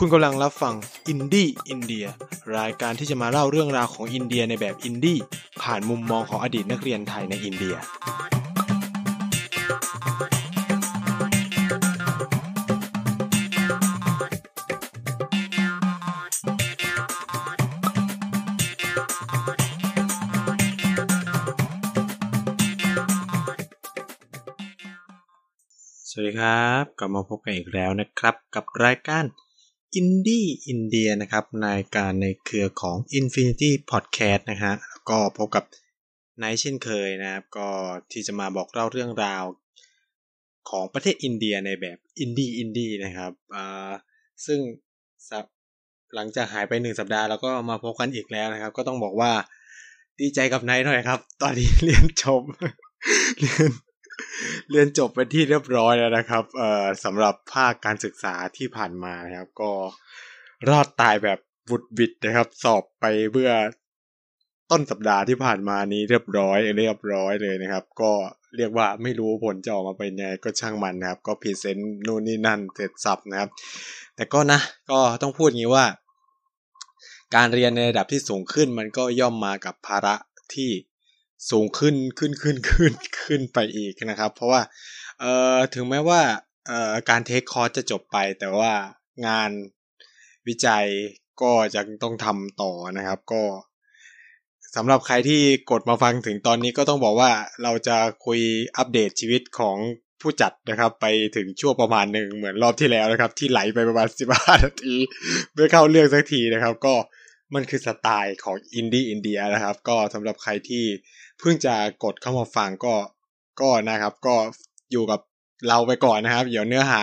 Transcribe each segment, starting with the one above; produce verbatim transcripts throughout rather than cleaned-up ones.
คุณกำลังรับฟังอินดี้อินเดียรายการที่จะมาเล่าเรื่องราวของอินเดียในแบบอินดี้ผ่านมุมมองของอดีตนักเรียนไทยในอินเดียสวัสดีครับกลับมาพบกันอีกแล้วนะครับกับรายการอินดี้อินเดียนะครับรายการในเครือของ Infinity Podcast นะฮะแล้วก็พบกับไนท์เช่นเคยนะครับก็ที่จะมาบอกเล่าเรื่องราวของประเทศอินเดียในแบบอินดี้อินดี้นะครับอ่าซึ่งหลังจากหายไปหนึ่งสัปดาห์แล้วก็มาพบกันอีกแล้วนะครับก็ต้องบอกว่าดีใจกับไนท์หน่อยครับตอนนี้เรียนจบ เรียนเรียนจบเป็นที่เรียบร้อยแล้วนะครับเอ่อสำหรับภาคการศึกษาที่ผ่านมานะครับก็รอดตายแบบบุดบิดนะครับสอบไปเมื่อต้นสัปดาห์ที่ผ่านมานี้เรียบร้อยเรียบร้อยเลยนะครับก็เรียกว่าไม่รู้ผลจะออกมาเป็นไงก็ช่างมันนะครับก็พรีเซนต์นู่นนี่นั่นเสร็จสับนะครับแต่ก็นะก็ต้องพูดงี้ว่าการเรียนในระดับที่สูงขึ้นมันก็ย่อมมากับภาระที่สูงขึ้นขึ้นขึ้นขึ้นขึ้นไปอีกนะครับเพราะว่าเอ่อถึงแม้ว่าเอ่อการเทคคอร์สจะจบไปแต่ว่างานวิจัยก็จะต้องทำต่อนะครับก็สำหรับใครที่กดมาฟังถึงตอนนี้ก็ต้องบอกว่าเราจะคุยอัปเดตชีวิตของผู้จัดนะครับไปถึงช่วงประมาณหนึ่งเหมือนรอบที่แล้วนะครับที่ไหลไปประมาณสิบห้านาทีไม่เข้าเรื่องสักทีนะครับก็มันคือสไตล์ของอินดี้อินเดียนะครับก็สำหรับใครที่เพิ่งจะกดเข้ามาฟังก็ก็นะครับก็อยู่กับเราไปก่อนนะครับเดี๋ยวเนื้อหา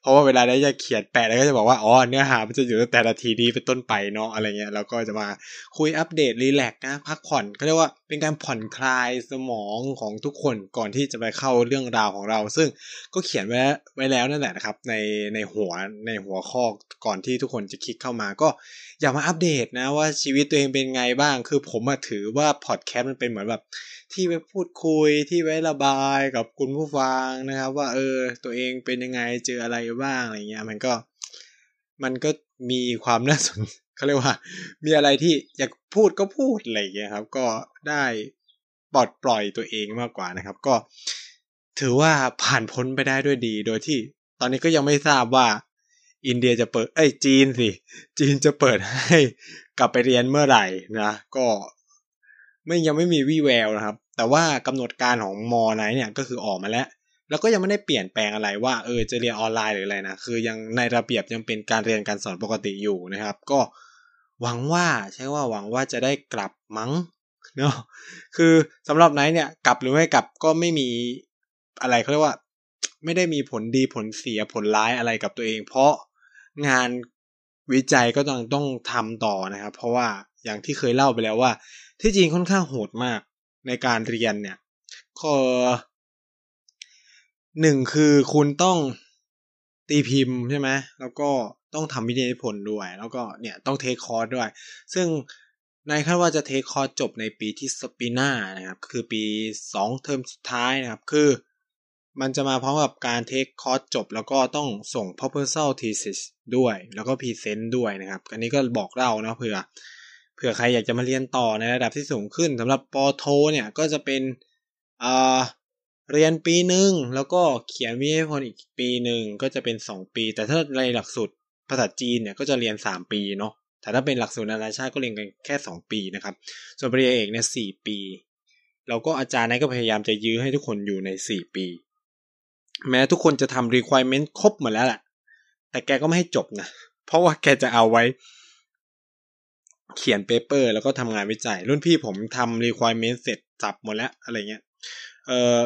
เพราะว่าเวลาได้จะเขียนแปะแล้วก็จะบอกว่าอ๋อเนื้อหามันจะอยู่ตั้งแต่นาทีนี้เป็นต้นไปเนาะอะไรเงี้ยแล้วก็จะมาคุยอัปเดตรีแลกซ์นะพักผ่อนก็เรียกว่าเป็นการผ่อนคลายสมองของทุกคนก่อนที่จะไปเข้าเรื่องราวของเราซึ่งก็เขียนไว้ไว้แล้วนั่นแหละนะครับในในหัวในหัวข้อก่อนที่ทุกคนจะคลิกเข้ามาก็อย่ามาอัปเดตนะว่าชีวิตตัวเองเป็นไงบ้างคือผมอะถือว่าพอดแคสต์มันเป็นเหมือนแบบที่ไว้พูดคุยที่ไว้ระบายกับคุณผู้ฟังนะครับว่าเออตัวเองเป็นยังไงเจออะไรบ้างอะไรเงี้ยมันก็มันก็มีความน่าสนเขาเรียกว่ามีอะไรที่อยากพูดก็พูดอะไรเงี้ยครับก็ได้ปลดปล่อยตัวเองมากกว่านะครับก็ถือว่าผ่านพ้นไปได้ด้วยดีโดยที่ตอนนี้ก็ยังไม่ทราบว่าอินเดียจะเปิดเอ้ยจีนสิจีนจะเปิดให้กลับไปเรียนเมื่อไหร่นะก็ไม่ยังไม่มีวี่แววนะครับแต่ว่ากำหนดการของมอไหนเนี่ยก็คือออกมาแล้วแล้วก็ยังไม่ได้เปลี่ยนแปลงอะไรว่าเออจะเรียนออนไลน์หรืออะไรนะคือยังในระเบียบยังเป็นการเรียนการสอนปกติอยู่นะครับก็หวังว่าใช่ว่าหวังว่าจะได้กลับมั้งเนาะคือสำหรับไหนเนี่ยกลับหรือไม่กลับก็ไม่มีอะไรเขาเรียกว่าไม่ได้มีผลดีผลเสียผลร้ายอะไรกับตัวเองเพราะงานวิจัยก็ต้องต้องทำต่อนะครับเพราะว่าอย่างที่เคยเล่าไปแล้วว่าที่จริงค่อนข้างโหดมากในการเรียนเนี่ยข้อหนึ่งคือคุณต้องตีพิมพ์ใช่ไหมแล้วก็ต้องทำวินัยผลด้วยแล้วก็เนี่ยต้องเทคคอร์สด้วยซึ่งนายคาดว่าจะเทคคอร์สจบในปีที่สปีหน้านะครับคือปีสองเทอมสุดท้ายนะครับคือมันจะมาพร้อมกับการเทคคอร์สจบแล้วก็ต้องส่ง proposal thesis ด้วยแล้วก็ present ด้วยนะครับอันนี้ก็บอกเล่านะเผื่อเผื่อใครอยากจะมาเรียนต่อในระดับที่สูงขึ้นสำหรับป.โทเนี่ยก็จะเป็นเอ่อเรียนปีหนึ่งแล้วก็เขียนวิทยาพลอีกปีหนึ่งก็จะเป็นสองปีแต่ถ้าในหลักสูตรภาษาจีนเนี่ยก็จะเรียนสามปีเนาะแต่ถ้าเป็นหลักสูตรนานาชาติก็เรียนกันแค่สองปีนะครับส่วนปริญญาเอกเนี่ยสี่ปีแล้วก็อาจารย์นั้นก็พยายามจะยื้อให้ทุกคนอยู่ในสี่ปีแม้ทุกคนจะทำ requirement ครบหมดแล้วแหละแต่แกก็ไม่ให้จบนะเพราะว่าแกจะเอาไว้เขียนเปเปอร์แล้วก็ทำงานวิจัยรุ่นพี่ผมทำ requirement เสร็จจับหมดแล้วอะไรเงี้ยเอ่อ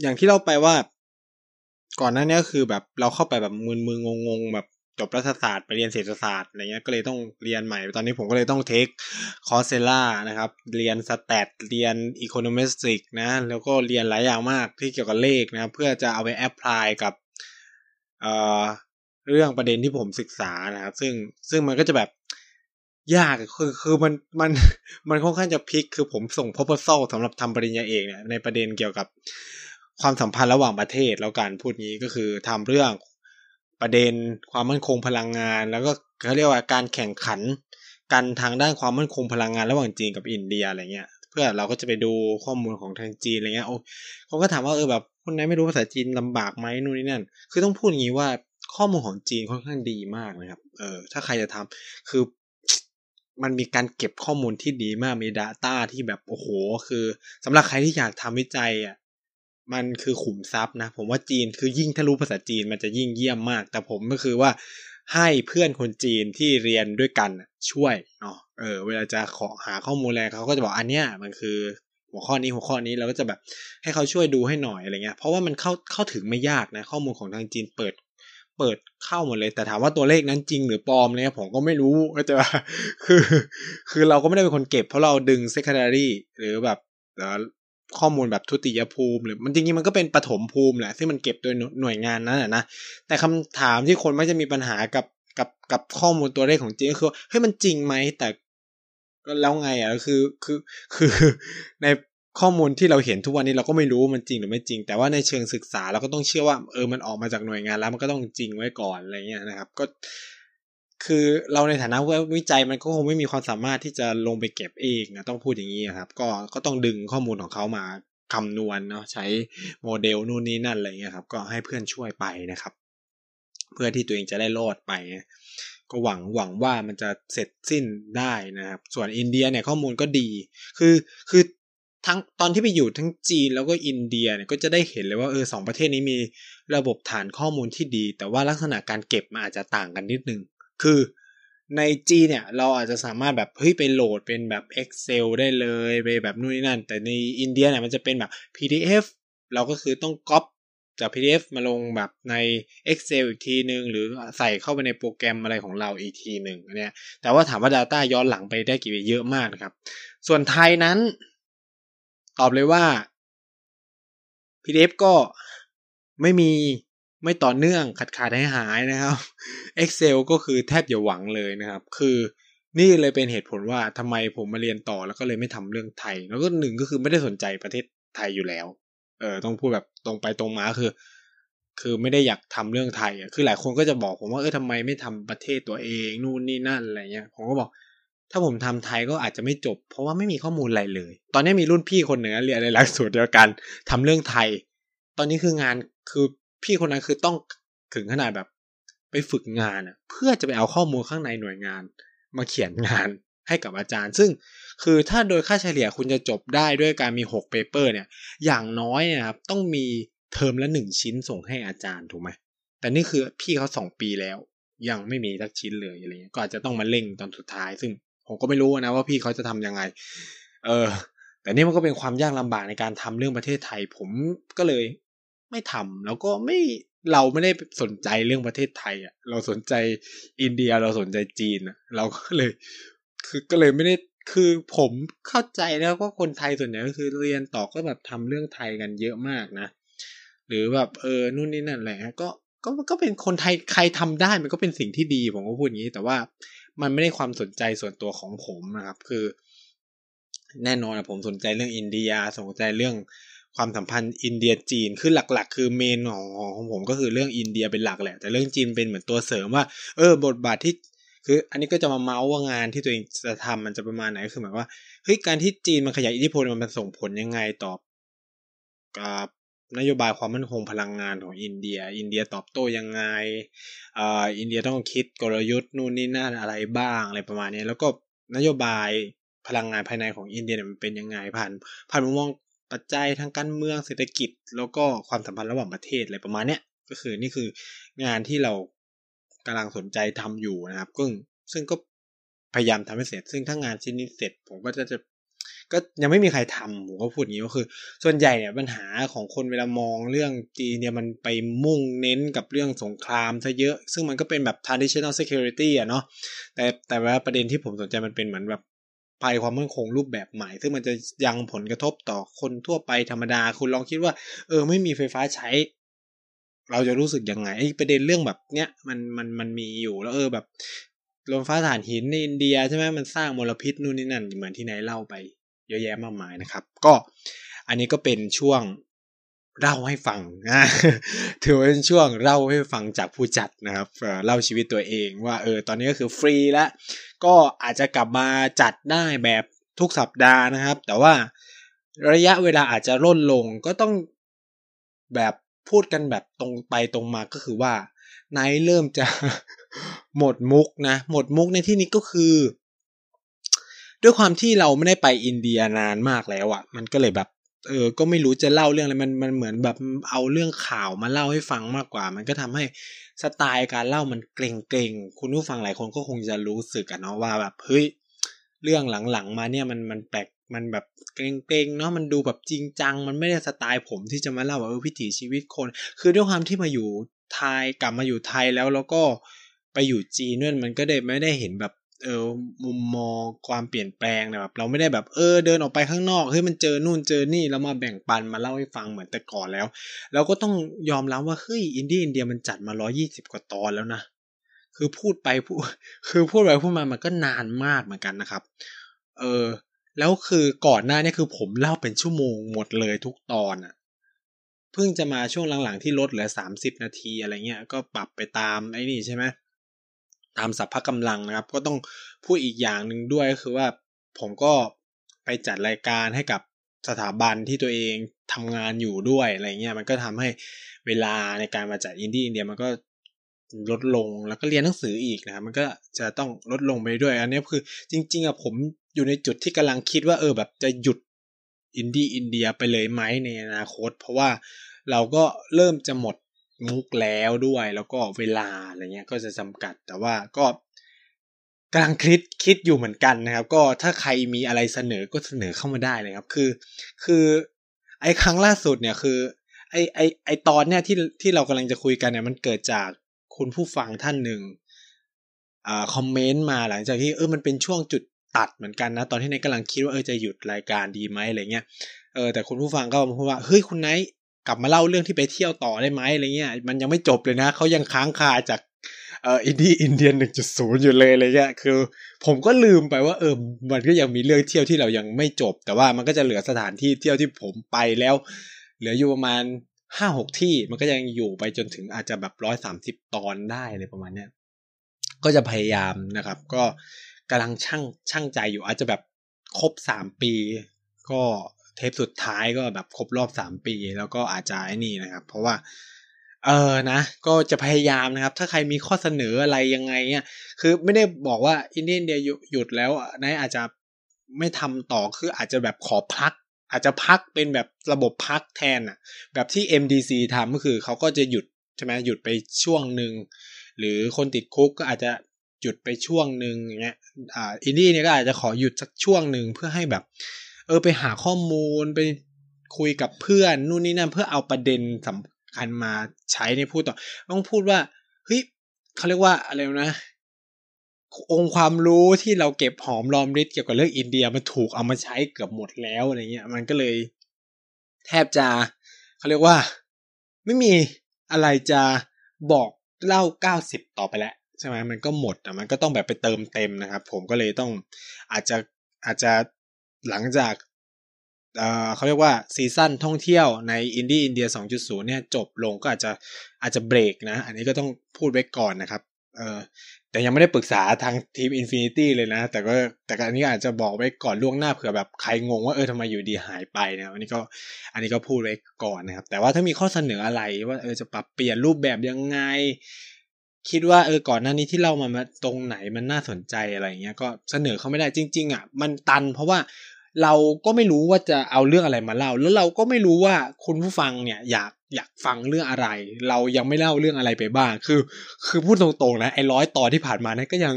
อย่างที่เราไปว่าก่อนหน้านี้คือแบบเราเข้าไปแบบมึนๆงงๆแบบจบรัฐศาสตร์ไปเรียนเศรษฐศาสตร์อะไรเงี้ยก็เลยต้องเรียนใหม่ตอนนี้ผมก็เลยต้องเทคคอร์สเซล่านะครับเรียนสแตทเรียนอีโคโนเมตริกนะแล้วก็เรียนหลายอย่างมากที่เกี่ยวกับเลขนะครับเพื่อจะเอาไปแอพพลายกับเอ่อเรื่องประเด็นที่ผมศึกษานะครับซึ่งซึ่งมันก็จะแบบยากคือคือมันมันมันค่อนข้างจะพลิกคือผมส่ง proposal สำหรับทำปริญญาเอกเนี่ยในประเด็นเกี่ยวกับความสัมพันธ์ระหว่างประเทศแล้วการพูดนี้ก็คือทำเรื่องประเด็นความมั่นคงพลังงานแล้วก็ เขาเรียกว่าการแข่งขันกันทางด้านความมั่นคงพลังงานระหว่างจีนกับอินเดียอะไรเงี้ยเพื่อเราก็จะไปดูข้อมูลของทางจีนอะไรเงี้ยโอ้เขาก็ถามว่าเออแบบคนไหนไม่รู้ภาษาจีนลำบากไหมนู่นนี่นั่นคือต้องพูดอย่างนี้ว่าข้อมูลของจีนค่อนข้างดีมากนะครับเออถ้าใครจะทำคือมันมีการเก็บข้อมูลที่ดีมากมี data ที่แบบโอ้โหคือสำหรับใครที่อยากทำวิจัยอ่ะมันคือขุมทรัพย์นะผมว่าจีนคือยิ่งถ้ารู้ภาษาจีนมันจะยิ่งเยี่ยมมากแต่ผมก็คือว่าให้เพื่อนคนจีนที่เรียนด้วยกันช่วยเนาะเออเวลาจะขอหาข้อมูลอะไรเขาก็จะบอกอันเนี้ยมันคือหัวข้อนี้หัวข้อนี้เราก็จะแบบให้เขาช่วยดูให้หน่อยอะไรเงี้ยเพราะว่ามันเข้าเข้าถึงไม่ยากนะข้อมูลของทางจีนเปิดเปิดเข้าหมดเลยแต่ถามว่าตัวเลขนั้นจริงหรือปลอมเนี่ยผมก็ไม่รู้ก็จะคือคือเราก็ไม่ได้เป็นคนเก็บเพราะเราดึง secondary หรือแบบข้อมูลแบบทุติยภูมิหรือมันจริงๆมันก็เป็นปฐมภูมิแหละที่มันเก็บโดยหน่วยงานนั้นนะแต่คำถามที่คนมักจะมีปัญหากับกับกับข้อมูลตัวเลขของจริงก็คือเฮ้ยมันจริงไหมแต่ก็แล้วไงอ่ะคือคือคือในข้อมูลที่เราเห็นทุกวันนี้เราก็ไม่รู้มันจริงหรือไม่จริงแต่ว่าในเชิงศึกษาเราก็ต้องเชื่อว่าเออมันออกมาจากหน่วยงานแล้วมันก็ต้องจริงไว้ก่อนอะไรเงี้ยนะครับก็คือเราในฐานะผู้วิจัยมันก็คงไม่มีความสามารถที่จะลงไปเก็บเองนะต้องพูดอย่างนี้ครับก็ก็ต้องดึงข้อมูลของเขามาคำนวณเนาะใช้โมเดลนู่นนี่นั่นอะไรเงี้ยครับก็ให้เพื่อนช่วยไปนะครับเพื่อที่ตัวเองจะได้รอดไปก็หวังหวังว่ามันจะเสร็จสิ้นได้นะครับส่วนอินเดียเนี่ยข้อมูลก็ดีคือคือทั้งตอนที่ไปอยู่ทั้งจีนแล้วก็อินเดียเนี่ยก็จะได้เห็นเลยว่าเออสองประเทศนี้มีระบบฐานข้อมูลที่ดีแต่ว่าลักษณะการเก็บมันอาจจะต่างกันนิดนึงคือในจีนเนี่ยเราอาจจะสามารถแบบเฮ้ยไปโหลดเป็นแบบ Excel ได้เลยไปแบบนู่นนี่นั่นแต่ในอินเดียเนี่ยมันจะเป็นแบบ พี ดี เอฟ เราก็คือต้องก๊อปจาก พี ดี เอฟ มาลงแบบใน Excel อีกทีนึงหรือใส่เข้าไปในโปรแกรมอะไรของเราอีกทีนึงเนี่ยแต่ว่าถามว่า data ย้อนหลังไปได้กี่เยอะมากนะครับส่วนไทยนั้นตอบเลยว่า พี ดี เอฟ ก็ไม่มีไม่ต่อเนื่องขาดขาดหายๆนะครับ Excel ก็คือแทบอย่าหวังเลยนะครับคือนี่เลยเป็นเหตุผลว่าทำไมผมมาเรียนต่อแล้วก็เลยไม่ทำเรื่องไทยแล้วก็หนึ่งก็คือไม่ได้สนใจประเทศไทยอยู่แล้วเออต้องพูดแบบตรงไปตรงมาคือคือไม่ได้อยากทำเรื่องไทยอ่ะคือหลายคนก็จะบอกผมว่าเออทำไมไม่ทำประเทศตัวเองนู่นนี่นั่นอะไรเงี้ยผมก็บอกถ้าผมทำไทยก็อาจจะไม่จบเพราะว่าไม่มีข้อมูลอะไรเลยตอนนี้มีรุ่นพี่คนหนึ่งเรียนในหลักสูตรเดียวกันทำเรื่องไทยตอนนี้คืองานคือพี่คนนั้นคือต้องถึงขนาดแบบไปฝึกงานอ่ะเพื่อจะไปเอาข้อมูลข้างในหน่วยงานมาเขียนงานให้กับอาจารย์ซึ่งคือถ้าโดยค่าเฉลี่ยคุณจะจบได้ด้วยการมีหก paper เนี่ยอย่างน้อยนะครับต้องมีเทอมละหนึ่งชิ้นส่งให้อาจารย์ถูกไหมแต่นี่คือพี่เขาสองปีแล้วยังไม่มีสักชิ้นเลยอะไรเงี้ยก็อาจจะต้องมาเร่งตอนสุดท้ายซึ่งผมก็ไม่รู้นะว่าพี่เขาจะทำยังไงเออแต่นี่มันก็เป็นความยากลำบากในการทำเรื่องประเทศไทยผมก็เลยไม่ทำแล้วก็ไม่เราไม่ได้สนใจเรื่องประเทศไทยอ่ะเราสนใจอินเดียเราสนใจจีนอ่ะเราก็เลยคือก็เลยไม่ได้คือผมเข้าใจแล้วว่าคนไทยส่วนใหญ่ก็คือเรียนต่อก็แบบทำเรื่องไทยกันเยอะมากนะหรือแบบเออนู่นนี่นั่นแหละก็ก็ก็เป็นคนไทยใครทำได้มันก็เป็นสิ่งที่ดีผมก็พูดอย่างนี้แต่ว่ามันไม่ได้ความสนใจส่วนตัวของผมนะครับคือแน่นอนนะผมสนใจเรื่องอินเดียสนใจเรื่องความสัมพันธ์อินเดียจีนคือหลักๆคือเมนของผมก็คือเรื่องอินเดียเป็นหลักแหละแต่เรื่องจีนเป็นเหมือนตัวเสริมว่าเออบทบาทที่คืออันนี้ก็จะมาเมาส์ว่างานที่ตัวเองจะทำมันจะประมาณไหนก็คือหมายว่าเฮ้ยการที่จีนมันขยายอิทธิพลมันส่งผลยังไงต่อกับนโยบายความมั่นคงพลังงานของอินเดียอินเดียตอบโต้ยังไงอ่าอินเดียต้องคิดกลยุทธ์นู่นนี่นั่นอะไรบ้างอะไรประมาณนี้แล้วก็นโยบายพลังงานภายในของอินเดียมันเป็นยังไงผ่านผ่านมุมมองปัจจัยทางการเมืองเศรษฐกิจแล้วก็ความสัมพันธ์ระหว่างประเทศอะไรประมาณเนี้ยก็คือนี่คืองานที่เรากำลังสนใจทำอยู่นะครับซึ่งซึ่งก็พยายามทำให้เสร็จซึ่งถ้างานชิ้นนี้เสร็จผมก็จะจะก็ยังไม่มีใครทำผมก็พูดอย่างนี้ก็คือส่วนใหญ่เนี่ยปัญหาของคนเวลามองเรื่องจีนเนี่ยมันไปมุ่งเน้นกับเรื่องสงครามซะเยอะซึ่งมันก็เป็นแบบ traditional security อ่ะเนาะแต่แต่ว่าประเด็นที่ผมสนใจมันเป็นเหมือนแบบภัยความมั่นคงรูปแบบใหม่ซึ่งมันจะยังผลกระทบต่อคนทั่วไปธรรมดาคุณลองคิดว่าเออไม่มีไฟฟ้าใช้เราจะรู้สึกยังไงไอ้ประเด็นเรื่องแบบเนี้ยมันมันมันมีอยู่แล้วเออแบบโรงไฟฟ้าถ่านหินในอินเดียใช่ไหมมันสร้างมลพิษนู่นนี่นั่นเหมือนที่นายเล่าไปเยอะแยะมากมายนะครับก็อันนี้ก็เป็นช่วง เล่าให้ฟังนะถือเป็นช่วงเล่าให้ฟังจากผู้จัดนะครับเล่าชีวิตตัวเองว่าเออตอนนี้ก็คือฟรีแล้วก็อาจจะกลับมาจัดได้แบบทุกสัปดาห์นะครับแต่ว่าระยะเวลาอาจจะล่นลงก็ต้องแบบพูดกันแบบตรงไปตรงมาก็คือว่าไนท์เริ่มจะหมดมุกนะหมดมุกในที่นี้ก็คือด้วยความที่เราไม่ได้ไปอินเดียนานมากแล้วอะมันก็เลยแบบเออก็ไม่รู้จะเล่าเรื่องอะไรมันมันเหมือนแบบเอาเรื่องข่าวมาเล่าให้ฟังมากกว่ามันก็ทำให้สไตล์การเล่ามันเกรงๆคุณผู้ฟังหลายคนก็คงจะรู้สึกอะเนาะว่าแบบเฮ้ยเรื่องหลังๆมาเนี่ยมันมันแปลกมันแบบเกรงๆเนาะมันดูแบบจริงจังมันไม่ได้สไตล์ผมที่จะมาเล่าว่าเออวิถีชีวิตคนคือด้วยความที่มาอยู่ไทยกลับมาอยู่ไทยแล้วแล้วก็ไปอยู่จีนเนี่ยมันก็ได้ไม่ได้เห็นแบบเออมุมมองความเปลี่ยนแปลงนะแบบเราไม่ได้แบบเออเดินออกไปข้างนอกเฮ้ยมันเจอนู่นเจอนี่แล้วมาแบ่งปันมาเล่าให้ฟังเหมือนแต่ก่อนแล้วเราก็ต้องยอมรับว่าเฮ้ยอินดี้อินเดียมันจัดมาหนึ่งร้อยยี่สิบกว่าตอนแล้วนะคือพูดไปพูดคือพูดไปพูดมามันก็นานมากเหมือนกันนะครับเออแล้วคือก่อนหน้านี่คือผมเล่าเป็นชั่วโมงหมดเลยทุกตอนอ่ะเพิ่งจะมาช่วงหลังๆที่ลดเหลือสามสิบนาทีอะไรเงี้ยก็ปรับไปตามไอ้นี่ใช่ไหมตามสภาพกำลังนะครับก็ต้องพูดอีกอย่างหนึ่งด้วยก็คือว่าผมก็ไปจัดรายการให้กับสถาบันที่ตัวเองทำงานอยู่ด้วยอะไรเงี้ยมันก็ทำให้เวลาในการมาจัดอินดี้อินเดียมันก็ลดลงแล้วก็เรียนหนังสืออีกนะครับมันก็จะต้องลดลงไปด้วยอันนี้คือจริงๆอ่ะผมอยู่ในจุดที่กำลังคิดว่าเออแบบจะหยุดอินดี้อินเดียไปเลยไหมในอนาคตเพราะว่าเราก็เริ่มจะหมดมุกแล้วด้วยแล้วก็เวลาอะไรเงี้ยก็จะจำกัดแต่ว่าก็กำลังคิดคิดอยู่เหมือนกันนะครับก็ถ้าใครมีอะไรเสนอก็เสนอเข้ามาได้เลยครับคือคือไอ้ครั้งล่าสุดเนี่ยคือไอ้ไอ้ไอ้ตอนเนี้ยที่ที่เรากำลังจะคุยกันเนี่ยมันเกิดจากคุณผู้ฟังท่านหนึ่งอ่าคอมเมนต์มาหลังจากที่เออมันเป็นช่วงจุดตัดเหมือนกันนะตอนที่นายกำลังคิดว่าเออจะหยุดรายการดีไหมอะไรเงี้ยเออแต่คุณผู้ฟังก็มาพูดว่าเฮ้ยคุณไนท์กลับมาเล่าเรื่องที่ไปเที่ยวต่อได้ไหมอะไรเงี้ยมันยังไม่จบเลยนะเขายังค้างคาจากเอ่ออินดี้อินเดีย หนึ่งจุดศูนย์ อยู่เลยอะไรเงี้ยคือผมก็ลืมไปว่าเออมันก็ยังมีเรื่องเที่ยวที่เรายังไม่จบแต่ว่ามันก็จะเหลือสถานที่เที่ยวที่ผมไปแล้วเหลืออยู่ประมาณ ห้าหก ที่มันก็ยังอยู่ไปจนถึงอาจจะแบบหนึ่งร้อยสามสิบตอนได้อะไรประมาณเนี้ยก็จะพยายามนะครับก็กำลังช่างช่างใจอยู่อาจจะแบบครบสามปีก็เทปสุดท้ายก็แบบครบรอบสามปีแล้วก็อาจจะไอ้นี่นะครับเพราะว่าเออนะก็จะพยายามนะครับถ้าใครมีข้อเสนออะไรยังไงเนี่ยคือไม่ได้บอกว่าอินเดียนเดียหยุดแล้วนายอาจจะไม่ทำต่อคืออาจจะแบบขอพักอาจจะพักเป็นแบบระบบพักแทนอ่ะแบบที่ เอ็ม ดี ซี ทำก็คือเขาก็จะหยุดใช่ไหมหยุดไปช่วงหนึ่งหรือคนติดคุกก็อาจจะหยุดไปช่วงหนึ่งอย่างเงี้ยอ่าอินดี้เนี่ยก็อาจจะขอหยุดสักช่วงหนึ่งเพื่อให้แบบเออไปหาข้อมูลไปคุยกับเพื่อนนู่นนี่นั่นเพื่อเอาประเด็นสำคัญมาใช้ในพูดต่อต้องพูดว่าเฮ้ยเขาเรียกว่าอะไรนะองค์ความรู้ที่เราเก็บหอมรอมริบเกี่ยวกับเรื่องอินเดียมันถูกเอามาใช้เกือบหมดแล้วอะไรเงี้ยมันก็เลยแทบจะเขาเรียกว่าไม่มีอะไรจะบอกเล่าเก้าสิบต่อไปแล้วใช่ไหมมันก็หมดแต่มันก็ต้องแบบไปเติมเต็มนะครับผมก็เลยต้องอาจจะอาจจะหลังจาก เอ่อ เขาเรียกว่าซีซั่นท่องเที่ยวในอินดี้อินเดีย สองจุดศูนย์ เนี่ยจบลงก็อาจจะอาจจะเบรกนะอันนี้ก็ต้องพูดไว้ก่อนนะครับเออแต่ยังไม่ได้ปรึกษาทางทีม Infinity เลยนะแต่ก็แต่อันนี้อาจจะบอกไว้ก่อนล่วงหน้าเผื่อแบบใครงงว่าเออทำไมอยู่ดีหายไปนะอันนี้ก็อันนี้ก็พูดไว้ก่อนนะครับแต่ว่าถ้ามีข้อเสนออะไรว่าเออจะปรับเปลี่ยนรูปแบบยังไงคิดว่าเออก่อนหน้านี้ที่เล่ามาตรงไหนมันน่าสนใจอะไรเงี้ยก็เสนอเขาไม่ได้จริงๆอ่ะมันตันเพราะว่าเราก็ไม่รู้ว่าจะเอาเรื่องอะไรมาเล่าแล้วเราก็ไม่รู้ว่าคุณผู้ฟังเนี่ยอยากอยากฟังเรื่องอะไรเรายังไม่เล่าเรื่องอะไรไปบ้างคือคือพูดตรงๆนะไอ้ร้อยตอนที่ผ่านมาเนี่ยก็ยัง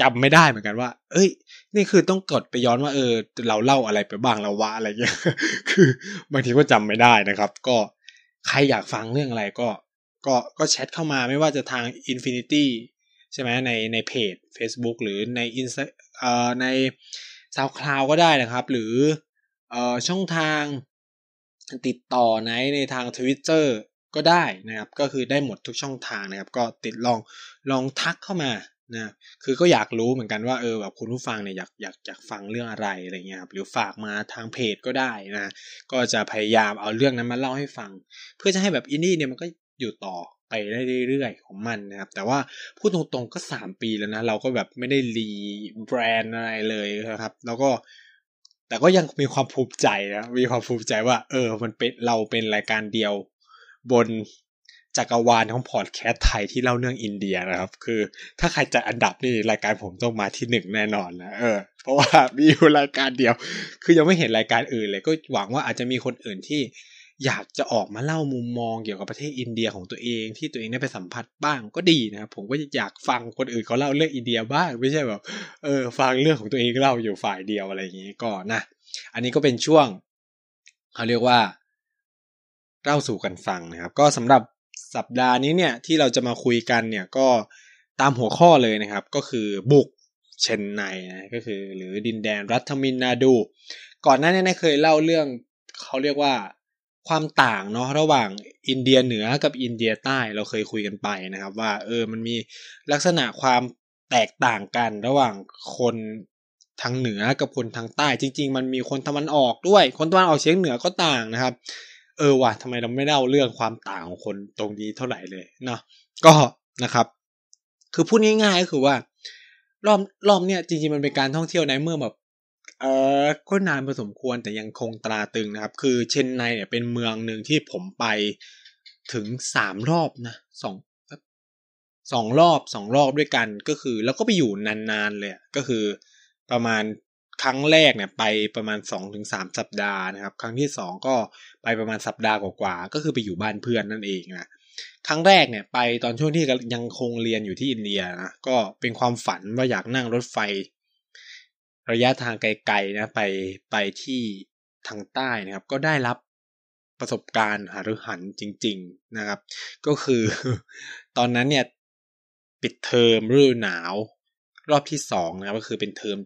จำไม่ได้เหมือนกันว่าเอ้ยนี่คือต้องกดไปย้อนว่าเออเราเล่าอะไรไปบ้างเราว่าอะไรเงี้ยคือบางทีก็จำไม่ได้นะครับก็ใครอยากฟังเรื่องอะไรก็ก็ก็แชทเข้ามาไม่ว่าจะทาง Infinity ใช่ไหมในในเพจ Facebook หรือใน Insta เอ่อใน SoundCloud ก็ได้นะครับหรือเอ่อช่องทางติดต่อในในทาง Twitter ก็ได้นะครับก็คือได้หมดทุกช่องทางนะครับก็ติดลองลองทักเข้ามา นะคือก็อยากรู้เหมือนกันว่าเออแบบคุณผู้ฟังเนี่ยอยากอยากอยากฟังเรื่องอะไรอะไรเงี้ยครับหรือฝากมาทางเพจก็ได้นะก็จะพยายามเอาเรื่องนั้นมาเล่าให้ฟังเพื่อจะให้แบบอินดี้เนี่ยมันก็อยู่ต่อไปได้เรื่อยๆของมันนะครับแต่ว่าพูดตรงๆก็สามปีแล้วนะเราก็แบบไม่ได้รีแบรนด์อะไรเลยนะครับแล้วก็แต่ก็ยังมีความภูมิใจนะมีความภูมิใจว่าเออมันเป็นเราเป็นรายการเดียวบนจักรวาลของพอดแคสต์ไทยที่เล่าเรื่องอินเดียนะครับคือถ้าใครจัดอันดับนี่รายการผมต้องมาที่หนึ่งแน่นอนนะเออเพราะว่ามีอยู่รายการเดียวคือยังไม่เห็นรายการอื่นเลยก็หวังว่าอาจจะมีคนอื่นที่อยากจะออกมาเล่ามุมมองเกี่ยวกับประเทศอินเดียของตัวเองที่ตัวเองได้ไปสัมผัสบ้างก็ดีนะครับผมก็อยากฟังคนอื่นเขาเล่าเรื่องอินเดียบ้างไม่ใช่แบบเออฟังเรื่องของตัวเองเล่าอยู่ฝ่ายเดียวอะไรอย่างงี้ก็นะอันนี้ก็เป็นช่วงเขาเรียกว่าเล่าสู่กันฟังนะครับก็สำหรับสัปดาห์นี้เนี่ยที่เราจะมาคุยกันเนี่ยก็ตามหัวข้อเลยนะครับก็คือบุกเชนไนนะก็คือหรือดินแดนรัฐมินนาดูก่อนหน้านี้เคยเล่าเรื่องเขาเรียกว่าความต่างเนาะระหว่างอินเดียเหนือกับอินเดียใต้เราเคยคุยกันไปนะครับว่าเออมันมีลักษณะความแตกต่างกันระหว่างคนทางเหนือกับคนทางใต้จริงๆมันมีคนตะวันออกด้วยคนตะวันออกเฉียงเหนือก็ต่างนะครับเออว่ะทำไมเราไม่เล่าเรื่องความต่างของคนตรงนี้เท่าไหร่เลยเนาะก็นะครับคือพูดง่ายๆก็คือว่ารอบรอบเนี่ยจริงๆมันเป็นการท่องเที่ยวในเมื่อแบบเออก็นานพอสมควรแต่ยังคงตราตึงนะครับคือเชนไนเนี่ยเป็นเมืองหนึ่งที่ผมไปถึงสามรอบนะสอง สองรอบสองรอบด้วยกันก็คือแล้วก็ไปอยู่นานๆเลยก็คือประมาณครั้งแรกเนี่ยไปประมาณ สองถึงสาม สัปดาห์นะครับครั้งที่สองก็ไปประมาณสัปดาห์กว่าๆก็คือไปอยู่บ้านเพื่อนนั่นเองนะครั้งแรกเนี่ยไปตอนช่วงที่ยังคงเรียนอยู่ที่อินเดียนะก็เป็นความฝันว่าอยากนั่งรถไฟระยะทางไกลๆนะไปไปที่ทางใต้นะครับก็ได้รับประสบการณ์หฤหันจริงๆนะครับก็คือตอนนั้นเนี่ยปิดเทอมฤดูหนาวรอบที่สองนะครับก็คือเป็นเทอม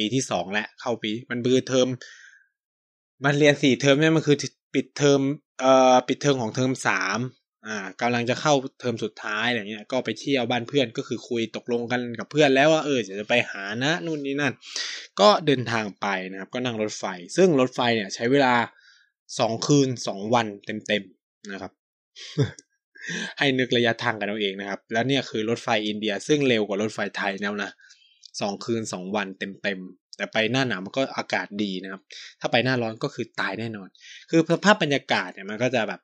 ปีที่สองแล้วเข้าปีมันคือเทอมมันเรียนสี่เทอมเนี่ยมันคือปิดเทอมเอ่อปิดเทอมของเทอมสามอ่ากำลังจะเข้าเทอมสุดท้ายอะไรเงี้ยก็ไปเที่ยวบ้านเพื่อนก็คือคุยตกลงกันกับเพื่อนแล้วว่าเออจะไปหานะนู่นนี่นั่นก็เดินทางไปนะครับก็นั่งรถไฟซึ่งรถไฟเนี่ยใช้เวลาสองคืนสองวันเต็มๆนะครับ ให้นึกระยะทางกันเอาเองนะครับแล้วเนี่ยคือรถไฟอินเดียซึ่งเร็วกว่ารถไฟไทยแล้วนะสองคืนสองวันเต็มๆแต่ไปหน้าหนาวมันก็อากาศดีนะครับถ้าไปหน้าร้อนก็คือตายแน่นอนคือสภาพบรรยากาศเนี่ยมันก็จะแบบ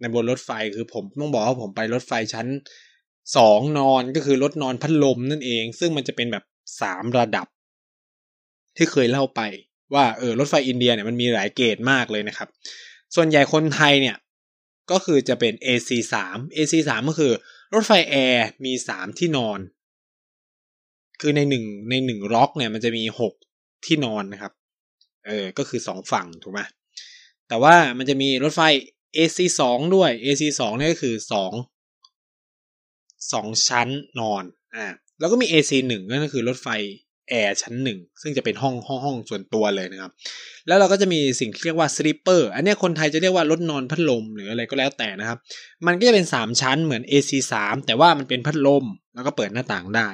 ในบนรถไฟคือผมต้องบอกว่าผมไปรถไฟชั้นสองนอนก็คือรถนอนพัดลมนั่นเองซึ่งมันจะเป็นแบบสามระดับที่เคยเล่าไปว่าเออรถไฟอินเดียเนี่ยมันมีหลายเกรดมากเลยนะครับส่วนใหญ่คนไทยเนี่ยก็คือจะเป็น เอ ซี สาม เอ ซี สาม ก็คือรถไฟแอร์มีสามที่นอนคือในหนึ่งในหนึ่งล็อกเนี่ยมันจะมีหกที่นอนนะครับเออก็คือสองฝั่งถูกมั้ยแต่ว่ามันจะมีรถไฟ เอ ซี สอง ด้วย เอ ซี สอง เนี่ยก็คือสอง สองชั้นนอนอ่าแล้วก็มี เอ ซี หนึ่ง นั่นก็คือรถไฟแอร์ชั้นหนึ่งซึ่งจะเป็นห้องห้องห้องส่วนตัวเลยนะครับแล้วเราก็จะมีสิ่งที่เรียกว่าสลีปเปอร์อันนี้คนไทยจะเรียกว่ารถนอนพัดลมหรืออะไรก็แล้วแต่นะครับมันก็จะเป็นสามชั้นเหมือน เอ ซี สาม แต่ว่ามันเป็นพัดลมแล้วก็เปิดหน้าต่างได้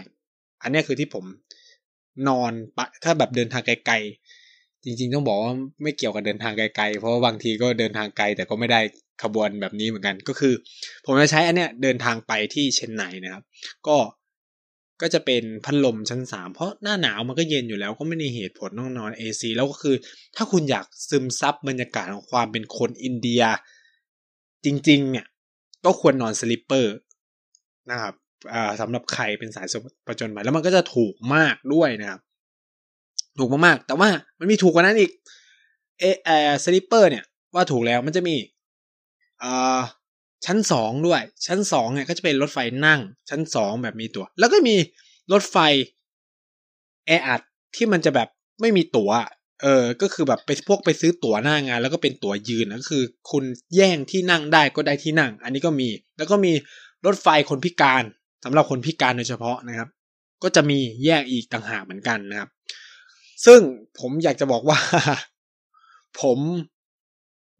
อันนี้คือที่ผมนอนถ้าแบบเดินทางไกลๆจริงๆต้องบอกว่าไม่เกี่ยวกับเดินทางไกลๆเพราะว่าบางทีก็เดินทางไกลแต่ก็ไม่ได้ขบวนแบบนี้เหมือนกันก็คือผมจะใช้อันเนี้ยเดินทางไปที่เชนไนนะครับก็ก็จะเป็นพัดลมชั้นสามเพราะหน้าหนาวมันก็เย็นอยู่แล้วก็ไม่มีเหตุผลต้องนอน เอ ซี แล้วก็คือถ้าคุณอยากซึมซับบรรยากาศของความเป็นคนอินเดียจริงๆเนี่ยก็ควรนอนสลิปเปอร์นะครับอ่าสำหรับใครเป็นสายประจนภัยแล้วมันก็จะถูกมากด้วยนะครับถูกมากๆแต่ว่ามันมีถูกกว่านั้นอีกเอเอสลิปเปอร์เนี่ยว่าถูกแล้วมันจะมีอ่าชั้นสองด้วยชั้นสองเนี่ยก็จะเป็นรถไฟนั่งชั้นสองแบบมีตั๋วแล้วก็มีรถไฟแออัดที่มันจะแบบไม่มีตั๋วเออก็คือแบบไปพวกไปซื้อตั๋วหน้างานแล้วก็เป็นตั๋วยืนนะก็คือคุณแย่งที่นั่งได้ก็ได้ที่นั่งอันนี้ก็มีแล้วก็มีรถไฟคนพิการสำหรับคนพิการโดยเฉพาะนะครับก็จะมีแยกอีกต่างหากเหมือนกันนะครับซึ่งผมอยากจะบอกว่าผม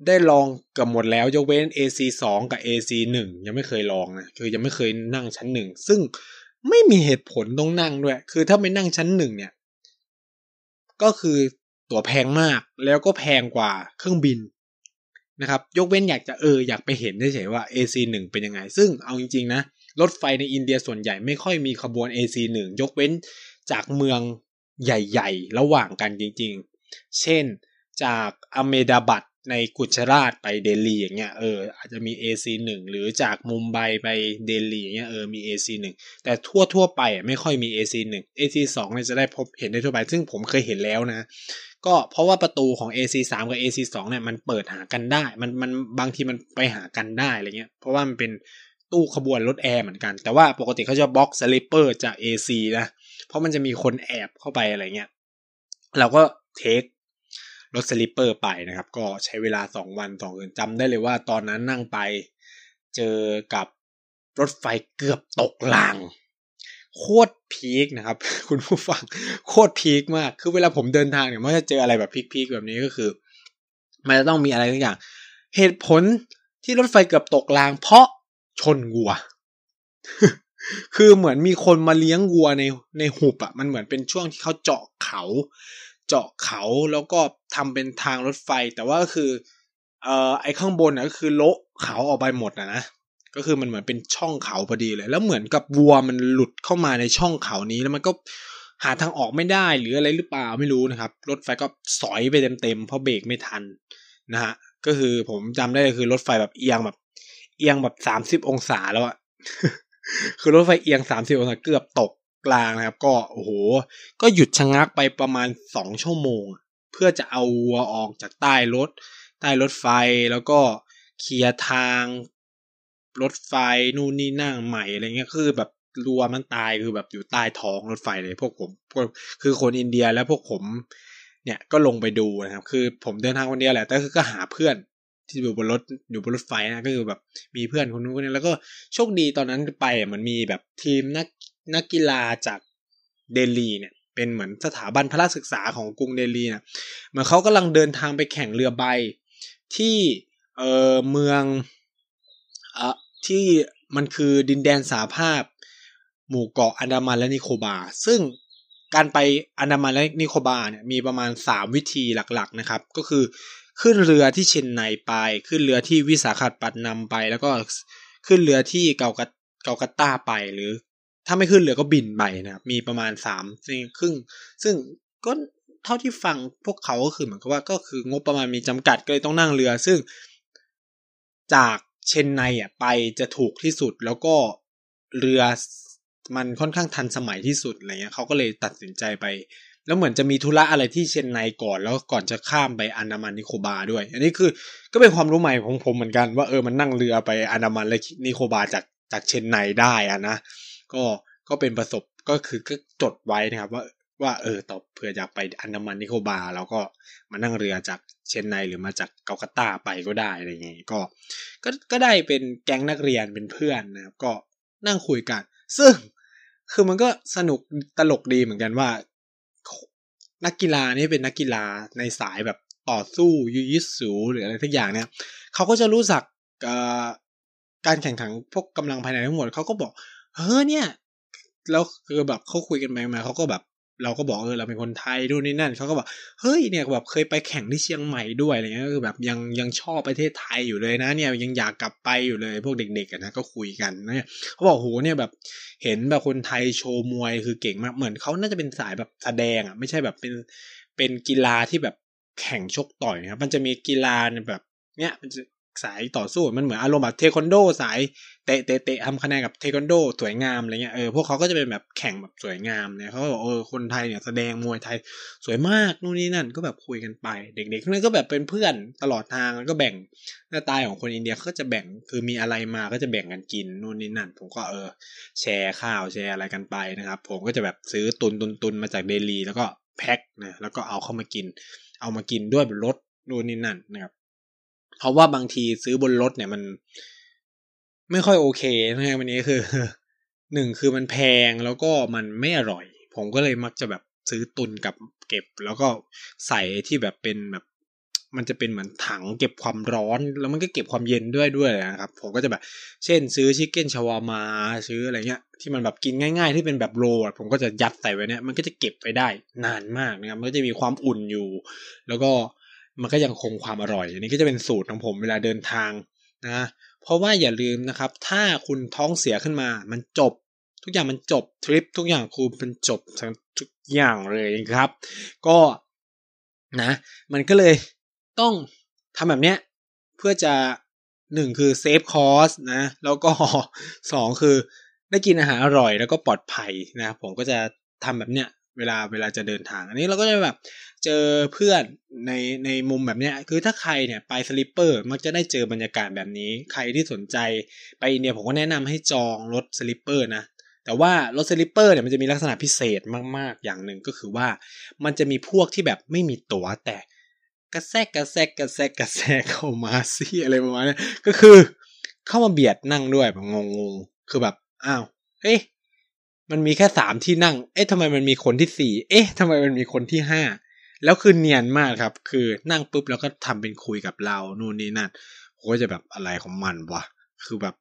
ได้ลองเกือบหมดแล้วยกเว้น เอ ซี สอง กับ เอ ซี หนึ่ง ยังไม่เคยลองนะคือยังไม่เคยนั่งชั้นหนึ่งซึ่ง ไม่มีเหตุผลต้องนั่งด้วยคือถ้าไปนั่งชั้นหนึ่งเนี่ยก็คือตั๋วแพงมากแล้วก็แพงกว่าเครื่องบินนะครับยกเว้นอยากจะเอออยากไปเห็นเฉยๆว่า เอ ซี หนึ่ง เป็นยังไงซึ่งเอาจริงๆนะรถไฟในอินเดียส่วนใหญ่ไม่ค่อยมีขบวน เอ ซี หนึ่ง ยกเว้นจากเมืองใหญ่ๆระหว่างกันจริงๆเช่นจากอะเมดาบัดในกุจราตไปเดลีอย่างเงี้ยเอออาจจะมี เอ ซี หนึ่ง หรือจากมุมไบไปเดลีอย่างเงี้ยเออมี เอ ซี หนึ่ง แต่ทั่วๆไปไม่ค่อยมี เอ ซี หนึ่ง เอ ซี สอง เนี่ยจะได้พบเห็นได้ทั่วไปซึ่งผมเคยเห็นแล้วนะก็เพราะว่าประตูของ เอ ซี สาม กับ เอ ซี สอง เนี่ยมันเปิดหากันได้มันมันบางทีมันไปหากันได้อะไรเงี้ยเพราะว่ามันเป็นตู้ขบวนรถแอร์เหมือนกันแต่ว่าปกติเขาจะบล็อกสลิปเปอร์จาก เอ ซี นะเพราะมันจะมีคนแอบเข้าไปอะไรเงี้ยเราก็เทครถสลิปเปอร์ไปนะครับก็ใช้เวลาสองวันสองคืนจำได้เลยว่าตอนนั้นนั่งไปเจอกับรถไฟเกือบตกรางโคตรพีคนะครับคุณผู้ฟังโคตรพีคมากคือเวลาผมเดินทางเนี่ยมักจะเจออะไรแบบพีคๆแบบนี้ก็คือมันจะต้องมีอะไรสักอย่างเหตุผลที่รถไฟเกือบตกรางเพราะชนวัว คือเหมือนมีคนมาเลี้ยงวัวในในหุบอ่ะมันเหมือนเป็นช่วงที่เขาเจาะเขาเจาะเขาแล้วก็ทำเป็นทางรถไฟแต่ว่าก็คือเอ่อไอ้ข้างบนน่ะก็คือโละเขาออกไปหมดนะนะก็คือมันเหมือนเป็นช่องเขาพอดีเลยแล้วเหมือนกับวัวมันหลุดเข้ามาในช่องเขานี้แล้วมันก็หาทางออกไม่ได้หรืออะไรหรือเปล่าไม่รู้นะครับรถไฟก็สอยไปเต็มๆเพราะเบรกไม่ทันนะฮะก็คือผมจำได้เลยคือรถไฟแบบเอียงแบบเอียงแบบสามสิบองศาแล้วอ่ะ คือรถไฟเอียงสามสิบองศาเกือบตกกลางนะครับก็โอ้โหก็หยุดชะงักไปประมาณสองชั่วโมงเพื่อจะเอาวัวออกจากใต้รถใต้รถไฟแล้วก็เคลียร์ทางรถไฟนู่นนี่นั่งใหม่อะไรเงี้ยคือแบบรัวมันตายคือแบบอยู่ใต้ท้องรถไฟเลยพวกผมคือคนอินเดียแล้วพวกผมเนี่ยก็ลงไปดูนะครับคือผมเดินทางคนเดียวแหละแต่คือก็หาเพื่อนที่อยู่บนรถอยู่บนรถไฟนะก็คือแบบมีเพื่อนคนนู้นคนนี้แล้วก็โชคดีตอนนั้นไปอ่ะมันมีแบบทีมนักนักกีฬาจากเดลีเนี่ยเป็นเหมือนสถาบันพละศึกษาของกรุงเดลีนะเหมือนเขากำลังเดินทางไปแข่งเรือใบที่เอ่อเมืองเอ่อที่มันคือดินแดนสหภาพหมู่เกาะอันดามันและนิโคบาร์ซึ่งการไปอันดามันและนิโคบาร์เนี่ยมีประมาณสามวิธีหลักๆนะครับก็คือขึ้นเรือที่เชนไนไปขึ้นเรือที่วิสาขาปัตนัมไปแล้วก็ขึ้นเรือที่เกากัตเกากัตตาไปหรือถ้าไม่ขึ้นเรือก็บินไปนะครับมีประมาณสามซึ่งครึ่งซึ่งก็เท่าที่ฟังพวกเขาก็คือเหมือนกับว่าก็คืองบประมาณมีจำกัดก็เลยต้องนั่งเรือซึ่งจากเชนไนอ่ะไปจะถูกที่สุดแล้วก็เรือมันค่อนข้างทันสมัยที่สุดอะไรเงี้ยเขาก็เลยตัดสินใจไปแล้วเหมือนจะมีธุระอะไรที่เชนไนก่อนแล้วก่อนจะข้ามไปอันดามันนิโคบาร์ด้วยอันนี้คือก็เป็นความรู้ใหม่ของผมเหมือนกันว่าเออมันนั่งเรือไปอันดามันและนิโคบาร์จากจากเชนไนได้อะนะก็ก็เป็นประสบก็คือก็จดไว้นะครับว่าว่าเออต่อเผื่ออยากไปอันดามันนิโคบาร์แล้วก็มานั่งเรือจากเชนไนหรือมาจากกัลกัตตาไปก็ได้อะไรอย่างงี้ก็ก็ก็ได้เป็นแก๊งนักเรียนเป็นเพื่อนนะครับก็นั่งคุยกันซึ่งคือมันก็สนุกตลกดีเหมือนกันว่านักกีฬานี่เป็นนักกีฬาในสายแบบต่อสู้ยูยิสูหรืออะไรทุกอย่างเนี่ยเขาก็จะรู้จักการแข่งขันพวกกำลังภายในทั้งหมดเขาก็บอกเฮ้ยเนี่ยแล้วคือแบบเขาคุยกันไปมาเขาก็แบบเราก็บอกเออเราเป็นคนไทยด้วยนี่นั่นเขาก็บอกเฮ้ยเนี่ยแบบเคยไปแข่งที่เชียงใหม่ด้วยอะไรเงี้ยก็คือแบบยังยังชอบประเทศไทยอยู่เลยนะเนี่ยยังอยากกลับไปอยู่เลยพวกเด็กๆนะก็คุยกันนะเขาบอกโหเนี่ยแบบเห็นแบบคนไทยโชว์มวยคือเก่งมากเหมือนเขาน่าจะเป็นสายแบบแสดงอ่ะไม่ใช่แบบเป็นเป็นกีฬาที่แบบแข่งชกต่อยนะครับมันจะมีกีฬาแบบเนี้ยมันจะสายต่อสู้มันเหมือนอารมณ์แบบเทควันโดสายเตะเตะเตะทำคะแนนกับเทควันโดสวยงามอะไรเงี้ยเออพวกเขาก็จะเป็นแบบแข่งแบบสวยงามเนี่ยเขาบอกเออคนไทยเนี่ยแสดงมวยไทยสวยมากนู่นนี่นั่นก็แบบคุยกันไปเด็กๆนั่นก็แบบเป็นเพื่อนตลอดทางแล้วก็แบ่งหน้าตาของคนอินเดียก็จะแบ่งคือมีอะไรมาก็จะแบ่งกันกินนู่นนี่นั่นผมก็เออแชร์ข้าวแชร์อะไรกันไปนะครับผมก็จะแบบซื้อตุนตุนตุนมาจากเดลีแล้วก็แพ็คนะแล้วก็เอาเข้ามากินเอามากินด้วยบนรถนู่นนี่นั่นนะครับเพราะว่าบางทีซื้อบนรถเนี่ยมันไม่ค่อยโอเคนะวันนี้คือหนึ่งคือมันแพงแล้วก็มันไม่อร่อยผมก็เลยมักจะแบบซื้อตุนกับเก็บแล้วก็ใส่ที่แบบเป็นแบบ มันจะเป็นเหมือนถังเก็บความร้อนแล้วมันก็เก็บความเย็นด้วยด้วยนะครับผมก็จะแบบเช่นซื้อชิคเก้นชาวามาซื้ออะไรเงี้ยที่มันแบบกินง่ายๆที่เป็นแบบโรลผมก็จะยัดใส่ไว้เนี่ยมันก็จะเก็บไปได้นานมากนะครับมันก็จะมีความอุ่นอยู่แล้วก็มันก็ยังคงความอร่อยอันนี้ก็จะเป็นสูตรของผมเวลาเดินทางนะเพราะว่าอย่าลืมนะครับถ้าคุณท้องเสียขึ้นมามันจบทุกอย่างมันจบทริปทุกอย่างคุณเป็นจบทุกอย่างเลยครับก็นะมันก็เลยต้องทำแบบเนี้ยเพื่อจะหนึ่งคือเซฟคอสนะแล้วก็สองคือได้กินอาหารอร่อยแล้วก็ปลอดภัยนะผมก็จะทำแบบเนี้ยเวลาเวลาจะเดินทางอันนี้เราก็จะแบบเจอเพื่อนในในมุมแบบเนี้ยคือถ้าใครเนี่ยไปสลิปเปอร์มักจะได้เจอบรรยากาศแบบนี้ใครที่สนใจไปอินเดียผมก็แนะนำให้จองรถสลิปเปอร์นะแต่ว่ารถสลิปเปอร์เนี่ยมันจะมีลักษณะพิเศษมากๆอย่างหนึ่งก็คือว่ามันจะมีพวกที่แบบไม่มีตั๋วแต่กระแซกกระแซกกระแซกกระแซกเข้ามาซี่อะไรประมาณนี้ก็คือเข้ามาเบียดนั่งด้วยแบบงงๆคือแบบอ้าวเอ๊ะมันมีแค่สามที่นั่งเอ๊ะทำไมมันมีคนที่สี่เอ๊ะทำไมมันมีคนที่ห้าแล้วคือเนียนมากครับคือนั่งปุ๊บแล้วก็ทำเป็นคุยกับเรานู่นนี่นั่นผมก็จะแบบอะไรของมันวะคือแบบ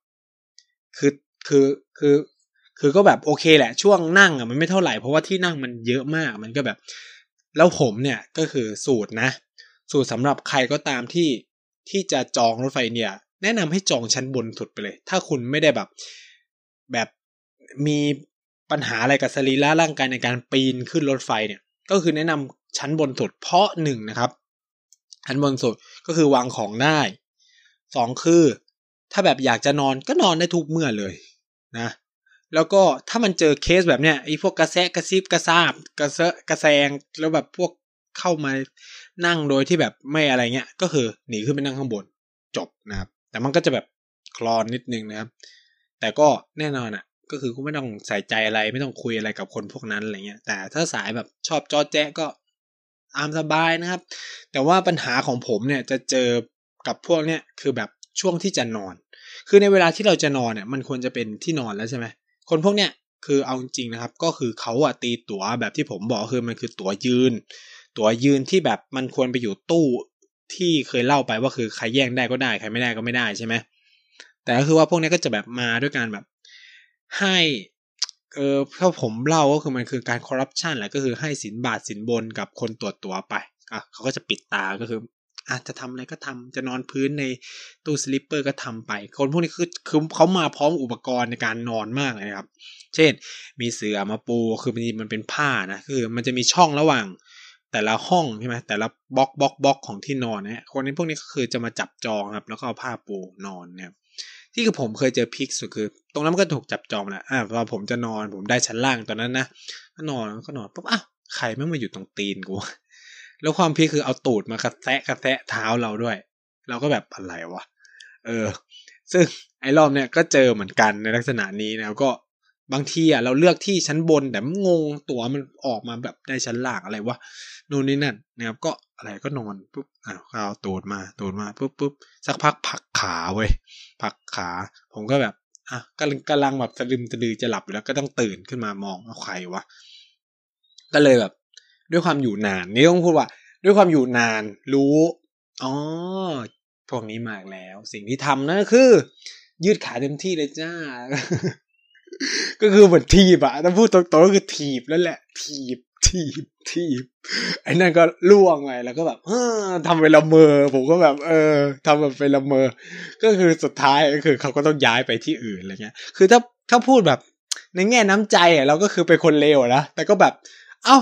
คือคือคือคือก็แบบโอเคแหละช่วงนั่งอ่ะมันไม่เท่าไหร่เพราะว่าที่นั่งมันเยอะมากมันก็แบบแล้วผมเนี่ยก็คือสูตรนะสูตรสำหรับใครก็ตามที่ที่จะจองรถไฟเนี่ยแนะนำให้จองชั้นบนสุดไปเลยถ้าคุณไม่ได้แบบแบบมีปัญหาอะไรกับสรีระร่างกายในการปีนขึ้นรถไฟเนี่ยก็คือแนะนำชั้นบนสุดเพราะหนึ่งนะครับชั้นบนสุดก็คือวางของได้สองคือถ้าแบบอยากจะนอนก็นอนได้ทุกเมื่อเลยนะแล้วก็ถ้ามันเจอเคสแบบเนี้ยไอ้พวกกระแซะกระซิบกระซาบกระเซาะกระแซงแล้วแบบพวกเข้ามานั่งโดยที่แบบไม่อะไรเงี้ยก็คือหนีขึ้นไปนั่งข้างบนจบนะครับแต่มันก็จะแบบคลอนนิดนึงนะครับแต่ก็แน่นอนอ่ะก็คือคุณไม่ต้องใส่ใจอะไรไม่ต้องคุยอะไรกับคนพวกนั้นอะไรเงี้ยแต่ถ้าสายแบบชอบจ้อแจ๊ะก็ตามสบายนะครับแต่ว่าปัญหาของผมเนี่ยจะเจอกับพวกเนี้ยคือแบบช่วงที่จะนอนคือในเวลาที่เราจะนอนเนี่ยมันควรจะเป็นที่นอนแล้วใช่ไหมคนพวกเนี้ยคือเอาจริงนะครับก็คือเขาอะตีตั๋วแบบที่ผมบอกคือมันคือตั๋วยืนตั๋วยืนที่แบบมันควรไปอยู่ตู้ที่เคยเล่าไปว่าคือใครแย่งได้ก็ได้ใครไม่ได้ก็ไม่ได้ใช่ไหมแต่ก็คือว่าพวกนี้ก็จะแบบมาด้วยการแบบให้เออถ้าผมเล่าก็คือมันคือการคอร์รัปชันแหละก็คือให้สินบาทสินบนกับคนตรวจตั๋วไปอ่ะเขาก็จะปิดตาก็คืออ่ะจะทำอะไรก็ทำจะนอนพื้นในตู้สลิปเปอร์ก็ทำไปคนพวกนี้คือคือเขามาพร้อมอุปกรณ์ในการนอนมากเลยครับเช่นมีเสื่อมาปูคือมันเป็นผ้านะคือมันจะมีช่องระหว่างแต่ละห้องใช่ไหมแต่ละบล็อกบล็อกบล็อกของที่นอนเนี่ยคนนี้พวกนี้ก็คือจะมาจับจองครับแล้วก็เอาผ้าปูนอนเนี่ยที่คือผมเคยเจอพิกสุดคือตรงนั้นมันก็ถูกจับจองแหละอ่ะพอผมจะนอนผมได้ชั้นล่างตอนนั้นนะก็นอนก็นอนปุ๊บอ้าวใครไม่มาอยู่ตรงตีนกูแล้วความพีคคือเอาตูดมากระแทะกระแทะเท้าเราด้วยเราก็แบบอะไรวะเออซึ่งไอ้รอบเนี้ยก็เจอเหมือนกันในลักษณะนี้นะก็บางทีอ่ะเราเลือกที่ชั้นบนแต่งงตัวมันออกมาแบบได้ชั้นล่างอะไรวะนู่นนี่นั่นนะครับก็อะไรก็นอนปุ๊บอ้าวเอาตูดมาตูดมาปุ๊บปุ๊บสักพักผักขาเว้ยผักขาผมก็แบบอ่ะกำลังกำลังแบบสะดึมสะดือจะหลับอยู่แล้วก็ต้องตื่นขึ้นมามองว่าใครวะก็เลยแบบด้วยความอยู่นานนี่ต้องพูดว่าด้วยความอยู่นานรู้อ๋อพวกนี้มากแล้วสิ่งที่ทำนะคือยืดขาเต็มที่เลยจ้า ก็คือเหมือนถีบอะถ้าพูดตรงๆก็คือถีบแล้วแหละถีบถีบถีบไอ้นั่นก็ล่วงไงแล้วก็แบบเฮ้อทำเป็นละเมอผมก็แบบเออทำแบบเป็นละเมอก็คือสุดท้ายก็คือเขาก็ต้องย้ายไปที่อื่นอะไรเงี้ยคือถ้าถ้าพูดแบบในแง่น้ำใจอะเราก็คือเป็นคนเลวนะแต่ก็แบบเอ้า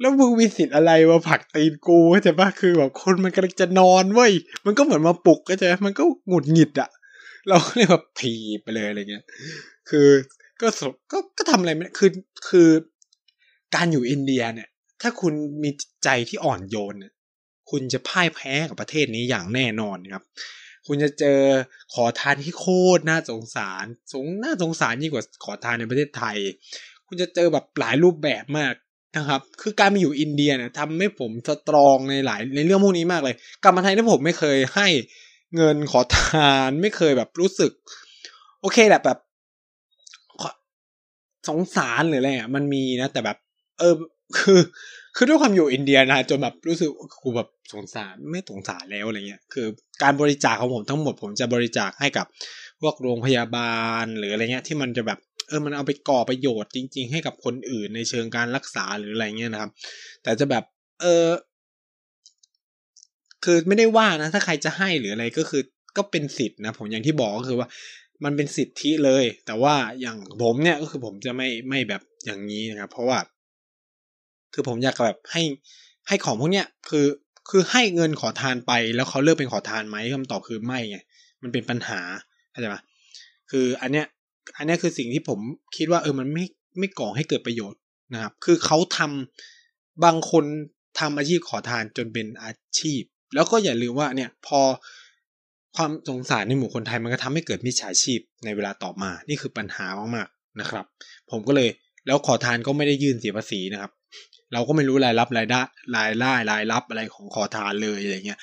แล้วมึงมีสิทธิ์อะไรมาผักตีนกูเข้าใจป่ะคือแบบคนมันกำลังจะนอนเว้ยมันก็เหมือนมาปลุกเข้าใจมันก็หงุดหงิดอ่ะเราก็เลยแบบถีบไปเลยอะไรเงี้ยคือก็ก็ก็ทำอะไรไม่คือคือการอยู่อินเดียเนี่ยถ้าคุณมีใจที่อ่อนโยนเนี่ยคุณจะพ่ายแพ้กับประเทศนี้อย่างแน่นอนครับคุณจะเจอขอทานที่โคตรน่าสงสารสงน่าสงสารยิ่งกว่าขอทานในประเทศไทยคุณจะเจอแบบหลายรูปแบบมากนะครับคือการมาอยู่อินเดียเนี่ยทำให้ผมสตรองในหลายในเรื่องพวกนี้มากเลยกลับมาไทยเนี่ยผมไม่เคยให้เงินขอทานไม่เคยแบบรู้สึกโอเคแหละแบบสงสารหรืออะไรอ่ะมันมีนะแต่แบบเออคือ คือด้วยความอยู่อินเดียนะจนแบบรู้สึกกูแบบสงสารไม่สงสารแล้วอะไรเงี้ยคือการบริจาคของผมทั้งหมดผมจะบริจาคให้กับพวกโรงพยาบาลหรืออะไรเงี้ยที่มันจะแบบเออมันเอาไปก่อประโยชน์จริงๆให้กับคนอื่นในเชิงการรักษาหรืออะไรเงี้ยนะครับแต่จะแบบเออคือไม่ได้ว่านะถ้าใครจะให้หรืออะไรก็คือก็เป็นสิทธินะผมอย่างที่บอกก็คือว่ามันเป็นสิทธิเลยแต่ว่าอย่างผมเนี่ยก็คือผมจะไม่ไม่แบบอย่างนี้นะครับเพราะว่าคือผมอยากแบบให้ให้ของพวกเนี้ยคือคือให้เงินขอทานไปแล้วเขาเลิกเป็นขอทานไหมคำตอบคือไม่ไงมันเป็นปัญหาเข้าใจปะคืออันเนี้ยอันเนี้ยคือสิ่งที่ผมคิดว่าเออมันไม่ไม่ก่อให้เกิดประโยชน์นะครับคือเขาทำบางคนทำอาชีพขอทานจนเป็นอาชีพแล้วก็อย่าลืมว่าเนี่ยพอความสงสารในหมู่คนไทยมันก็ทำให้เกิดมิจฉาชีพในเวลาต่อมานี่คือปัญหามากๆนะครับผมก็เลยแล้วขอทานก็ไม่ได้ยื่นเสียภาษีนะครับเราก็ไม่รู้รายรับรายได้รายได้รายรับอะไรของขอทานเลยอะไรเงี้ย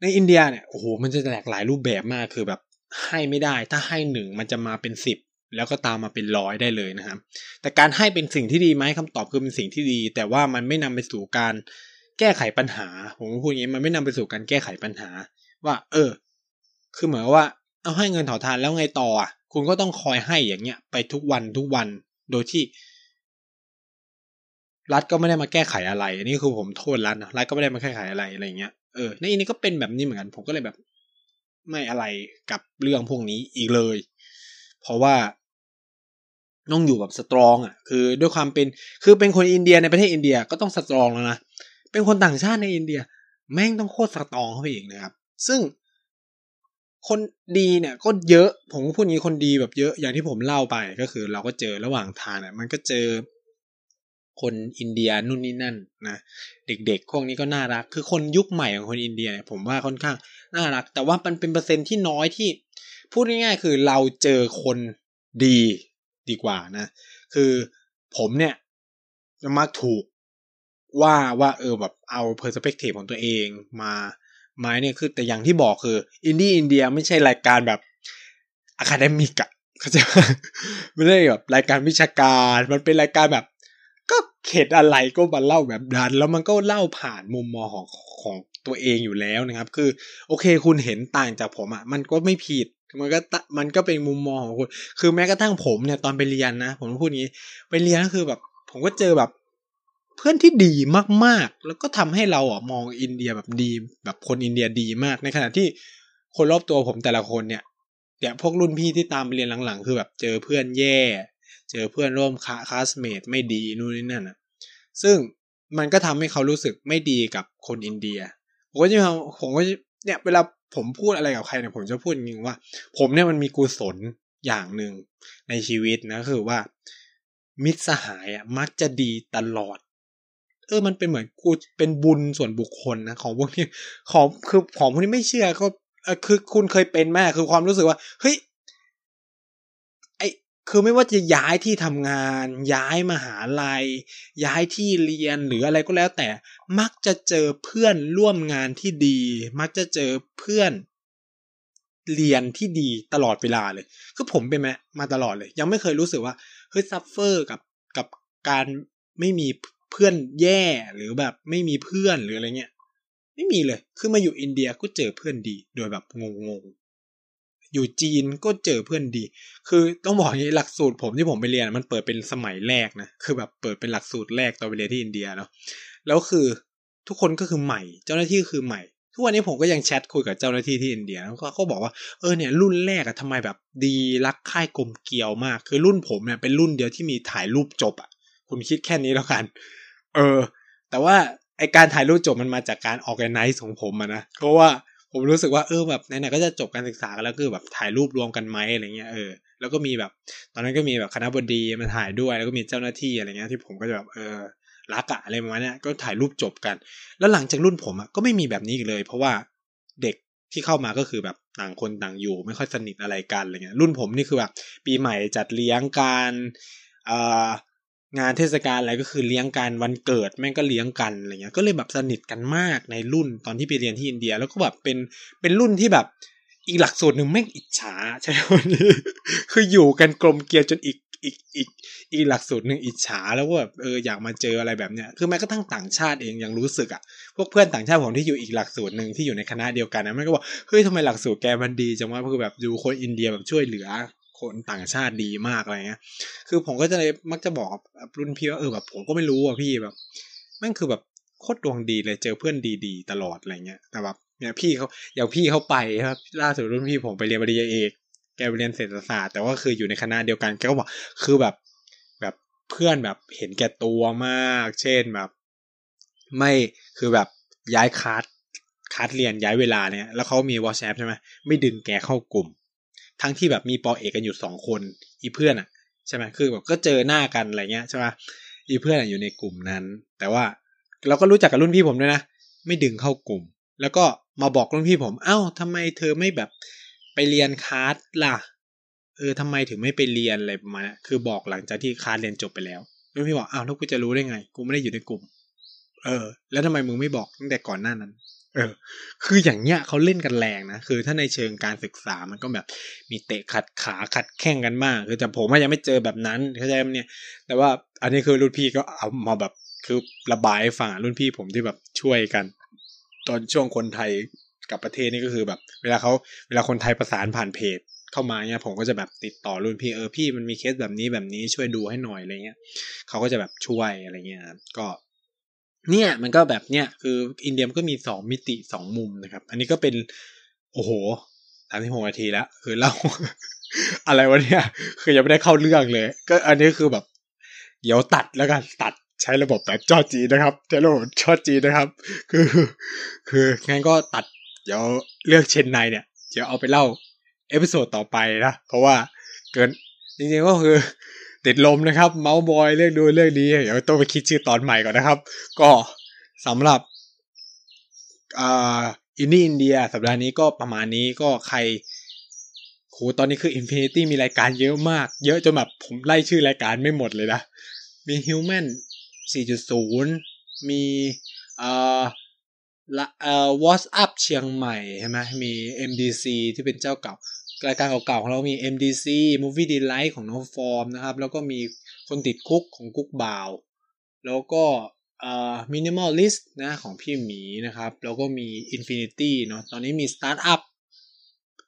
ในอินเดียเนี่ยโอ้โหมันจะหลากหลายรูปแบบมากคือแบบให้ไม่ได้ถ้าให้หนึ่งมันจะมาเป็นสิบแล้วก็ตามมาเป็นร้อยได้เลยนะครับแต่การให้เป็นสิ่งที่ดีไหมคำตอบคือเป็นสิ่งที่ดีแต่ว่ามันไม่นำไปสู่การแก้ไขปัญหาผมพูดอย่างนี้มันไม่นำไปสู่การแก้ไขปัญหาว่าเออคือเหมือนว่าเอาให้เงินขอทานแล้วไงต่ออ่ะคุณก็ต้องคอยให้อย่างเงี้ยไปทุกวันทุกวันโดยที่รัฐก็ไม่ได้มาแก้ไขอะไรอันนี้คือผมโทษรัฐนะรัฐก็ไม่ได้มาแก้ไขอะไรอะไรเงี้ยเออในอันนี้ก็เป็นแบบนี้เหมือนกันผมก็เลยแบบไม่อะไรกับเรื่องพวกนี้อีกเลยเพราะว่าต้องอยู่แบบสตรองอ่ะคือด้วยความเป็นคือเป็นคนอินเดียในประเทศอินเดียก็ต้องสตรองแล้วนะเป็นคนต่างชาติในอินเดียแม่งต้องโคตรสตรองเข้าไปอีกนะครับซึ่งคนดีเนี่ยก็เยอะผมพูดอย่างนี้คนดีแบบเยอะอย่างที่ผมเล่าไปก็คือเราก็เจอระหว่างทางเนี่ยมันก็เจอคนอินเดียนู่นนี่นั่นนะเด็กๆพวกนี้ก็น่ารักคือคนยุคใหม่ของคนอินเดียผมว่าค่อนข้างน่ารักแต่ว่ามันเป็นเปอร์เซ็นต์ที่น้อยที่พูดง่ายๆคือเราเจอคนดีดีกว่านะคือผมเนี่ยจะมักถูกว่าว่าเออแบบเอาเพอร์สเปกทีฟของตัวเองมาไม้เนี่ยคือแต่อย่างที่บอกคืออินดี้อินเดียไม่ใช่รายการแบบอะคาเดมิกอะเข้าใจป่ะไม่ได้แบบรายการวิชาการมันเป็นรายการแบบก็เข็ดอะไรก็มาเล่าแบบนั้นแล้วมันก็เล่าผ่านมุมมองของของตัวเองอยู่แล้วนะครับคือโอเคคุณเห็นต่างจากผมอ่ะมันก็ไม่ผิดมันก็มันก็เป็นมุมมองของคุณคือแม้กระทั่งผมเนี่ยตอนไปเรียนนะผมพูดงี้ไปเรียนก็คือแบบผมก็เจอแบบเพื่อนที่ดีมากๆแล้วก็ทำให้เราอ่ะมองอินเดียแบบดีแบบคนอินเดียดีมากในขณะที่คนรอบตัวผมแต่ละคนเนี่ยเนี่ยพวกรุ่นพี่ที่ตามไปเรียนหลังๆคือแบบเจอเพื่อนแย่เจอเพื่อนร่วมคลาสเมทไม่ดีนู่นนี่นั่นอ่ะซึ่งมันก็ทำให้เขารู้สึกไม่ดีกับคนอินเดียผมก็จะผมก็เนี่ยเวลาผมพูดอะไรกับใครเนี่ยผมจะพูดอย่างนึงว่าผมเนี่ยมันมีกุศลอย่างนึงในชีวิตนะคือว่ามิตรสหายอ่ะมักจะดีตลอดเออมันเป็นเหมือนกูเป็นบุญส่วนบุคคลนะของพวกนี้ของคือของพวกนี้ไม่เชื่อก็คือคุณเคยเป็นไหมคือความรู้สึกว่าเฮ้ยไอคือไม่ว่าจะย้ายที่ทำงานย้ายมหาลัยย้ายที่เรียนหรืออะไรก็แล้วแต่มักจะเจอเพื่อนร่วมงานที่ดีมักจะเจอเพื่อนเรียนที่ดีตลอดเวลาเลยคือผมเป็นไหมมาตลอดเลยยังไม่เคยรู้สึกว่าเฮ้ยซัฟเฟอร์กับกับการไม่มีเพื่อนแย่หรือแบบไม่มีเพื่อนหรืออะไรเงี้ยไม่มีเลยคือมาอยู่อินเดียก็เจอเพื่อนดีโดยแบบงงๆอยู่จีนก็เจอเพื่อนดีคือต้องบอกอย่างนี้หลักสูตรผมที่ผมไปเรียนมันเปิดเป็นสมัยแรกนะคือแบบเปิดเป็นหลักสูตรแรกตอนไปเรียนที่อินเดียเนาะแล้วคือทุกคนก็คือใหม่เจ้าหน้าที่คือใหม่ทุกวันนี้ผมก็ยังแชทคุยกับเจ้าหน้าที่ที่อินเดียแล้วก็เขาบอกว่าเออเนี่ยรุ่นแรกอะทำไมแบบดีรักใคร่กลมเกลียวมากคือรุ่นผมเนี่ยเป็นรุ่นเดียวที่มีถ่ายรูปจบอะคุณคิดแค่นี้แล้วกันเออแต่ว่าไอการถ่ายรูปจบมันมาจากการออร์แกไนซ์ของผมอะนะเพราะว่าผมรู้สึกว่าเออแบบไหนๆก็จะจบการศึกษากันแล้วคือแบบถ่ายรูปรวมกันไหมอะไรเงี้ยเออแล้วก็มีแบบตอนนั้นก็มีแบบคณบดีมาถ่ายด้วยแล้วก็มีเจ้าหน้าที่อะไรเงี้ยที่ผมก็จะแบบเออรักอะอะไรประมาณนี้ก็ถ่ายรูปจบกันแล้วหลังจากรุ่นผมอะก็ไม่มีแบบนี้อีกเลยเพราะว่าเด็กที่เข้ามาก็คือแบบต่างคนต่างอยู่ไม่ค่อยสนิทอะไรกันอะไรเงี้ยรุ่นผมนี่คือแบบปีใหม่จัดเลี้ยงการเอ่องานเทศกาลอะไรก็คือเลี้ยงกันวันเกิดแม่งก็เลี้ยงกันอะไรเงี้ยก็เลยแบบสนิทกันมากในรุ่นตอนที่ไปเรียนที่อินเดียแล้วก็แบบเป็นเป็นรุ่นที่แบบอีกหลักสูตรหนึ่งแม่งอิจฉาใช่ไหมวันนี้คืออยู่กันกลมเกลียวจนอีก อีกอีกอีกหลักสูตรนึงอิจฉาแล้วว่าแบบเอออยากมาเจออะไรแบบเนี้ยคือแม้กระทั่งต่างชาติเองยังรู้สึกอ่ะพวกเพื่อนต่างชาติผมที่อยู่อีกหลักสูตรนึงที่อยู่ในคณะเดียวกันนะมันก็บอกเฮ้ยทำไมหลักสูตรแกมันดีจังวะคือแบบดูคนอินเดียแบบช่วยเหลือคนต่างชาติดีมากอะไรเงี้ยคือผมก็จะเลยมักจะบอกกับรุ่นพี่ว่าเออแบบผมก็ไม่รู้อ่ะพี่แบบแม่งคือแบบโคตรดวงดีเลยเจอเพื่อนดีๆตลอดอะไรเงี้ยแต่แบบเนี่ยพี่เขาอย่างพี่เขาไปครับล่าสุดรุ่นพี่ผมไปเรียนปริญญาเอกแกไปเรียนเศรษฐศาสตร์แต่ว่าคืออยู่ในคณะเดียวกันแกก็บอกคือแบบแบบเพื่อนแบบเห็นแกตัวมากเช่นแบบไม่คือแบบย้ายคลาสคลาสเรียนย้ายเวลาเนี่ยแล้วเขามี WhatsApp ใช่ไหมไม่ดึงแกเข้ากลุ่มทั้งที่แบบมีปอเอกกันอยู่สองคนอีเพื่อนอ่ะใช่ไหมคือแบบก็เจอหน้ากันอะไรเงี้ยใช่ไหมอีเพื่อนอยู่ในกลุ่มนั้นแต่ว่าเราก็รู้จักกับรุ่นพี่ผมด้วยนะไม่ดึงเข้ากลุ่มแล้วก็มาบอกรุ่นพี่ผมเอ้าทำไมเธอไม่แบบไปเรียนคลาสล่ะเออทำไมถึงไม่ไปเรียนอะไรประมาณนั้นคือบอกหลังจากที่คลาสเรียนจบไปแล้วรุ่นพี่บอกอ้าวแล้วกูจะรู้ได้ไงกูไม่ได้อยู่ในกลุ่มเออแล้วทำไมมึงไม่บอกตั้งแต่ก่อนหน้านั้นเออคืออย่างเงี้ยเขาเล่นกันแรงนะคือถ้าในเชิงการศึกษามันก็แบบมีเตะขัดขาขัดแข้งกันมากคือแต่ผมยังไม่เจอแบบนั้นเข้าใจมั้ยเนี่ยแต่ว่าอันนี้คือรุ่นพี่ก็เอามาแบบคือระบายให้ฟังรุ่นพี่ผมที่แบบช่วยกันตอนช่วงคนไทยกับประเทศนี่ก็คือแบบเวลาเขาเวลาคนไทยประสานผ่านเพจเข้ามาเนี่ยผมก็จะแบบติดต่อรุ่นพี่เออพี่มันมีเคสแบบนี้แบบนี้ช่วยดูให้หน่อยอะไรเงี้ยเขาก็จะแบบช่วยอะไรเงี้ยก็เนี่ยมันก็แบบเนี่ยคืออินเดียมันก็มีสองมิติสองมุมนะครับอันนี้ก็เป็นโอ้โหสามสิบหกนาทีแล้วคือเล่า อะไรวะเนี่ยคือยังไม่ได้เข้าเรื่องเลยก็อันนี้คือแบบเดี๋ยวตัดแล้วกันตัดใช้ระบบแบบจอจีนะครับใช้ระบบจอจีนะครับคือคืองั้นก็ตัดเดี๋ยวเลือกเชนไนเนี่ยเดี๋ยวเอาไปเล่าเอพิโซดต่อไปนะเพราะว่าเกินจริงๆก็คือติดลมนะครับเมาส์บอยเรื่องดูเรื่องนี้เดี๋ยวต้องไปคิดชื่อตอนใหม่ก่อนนะครับก็สำหรับอ่าอินนี่อินเดียสัปดาห์นี้ก็ประมาณนี้ก็ใครโหตอนนี้คือ Infinity มีรายการเยอะมากเยอะจนแบบผมไล่ชื่อรายการไม่หมดเลยนะมี Human สี่จุดศูนย์ มีอ่าเอ่อ WhatsApp เชียงใหม่ใช่ไหมมี เอ็ม ดี ซี ที่เป็นเจ้าเก่ารายการเก่าๆของเรามี เอ็ม ดี ซี Movie Delight ของน้องฟอร์มนะครับแล้วก็มีคนติดคุกของกุ๊กบ่าวแล้วก็เอ่อ Minimalist นะของพี่หมีนะครับแล้วก็มี Infinity เนาะตอนนี้มี Start Up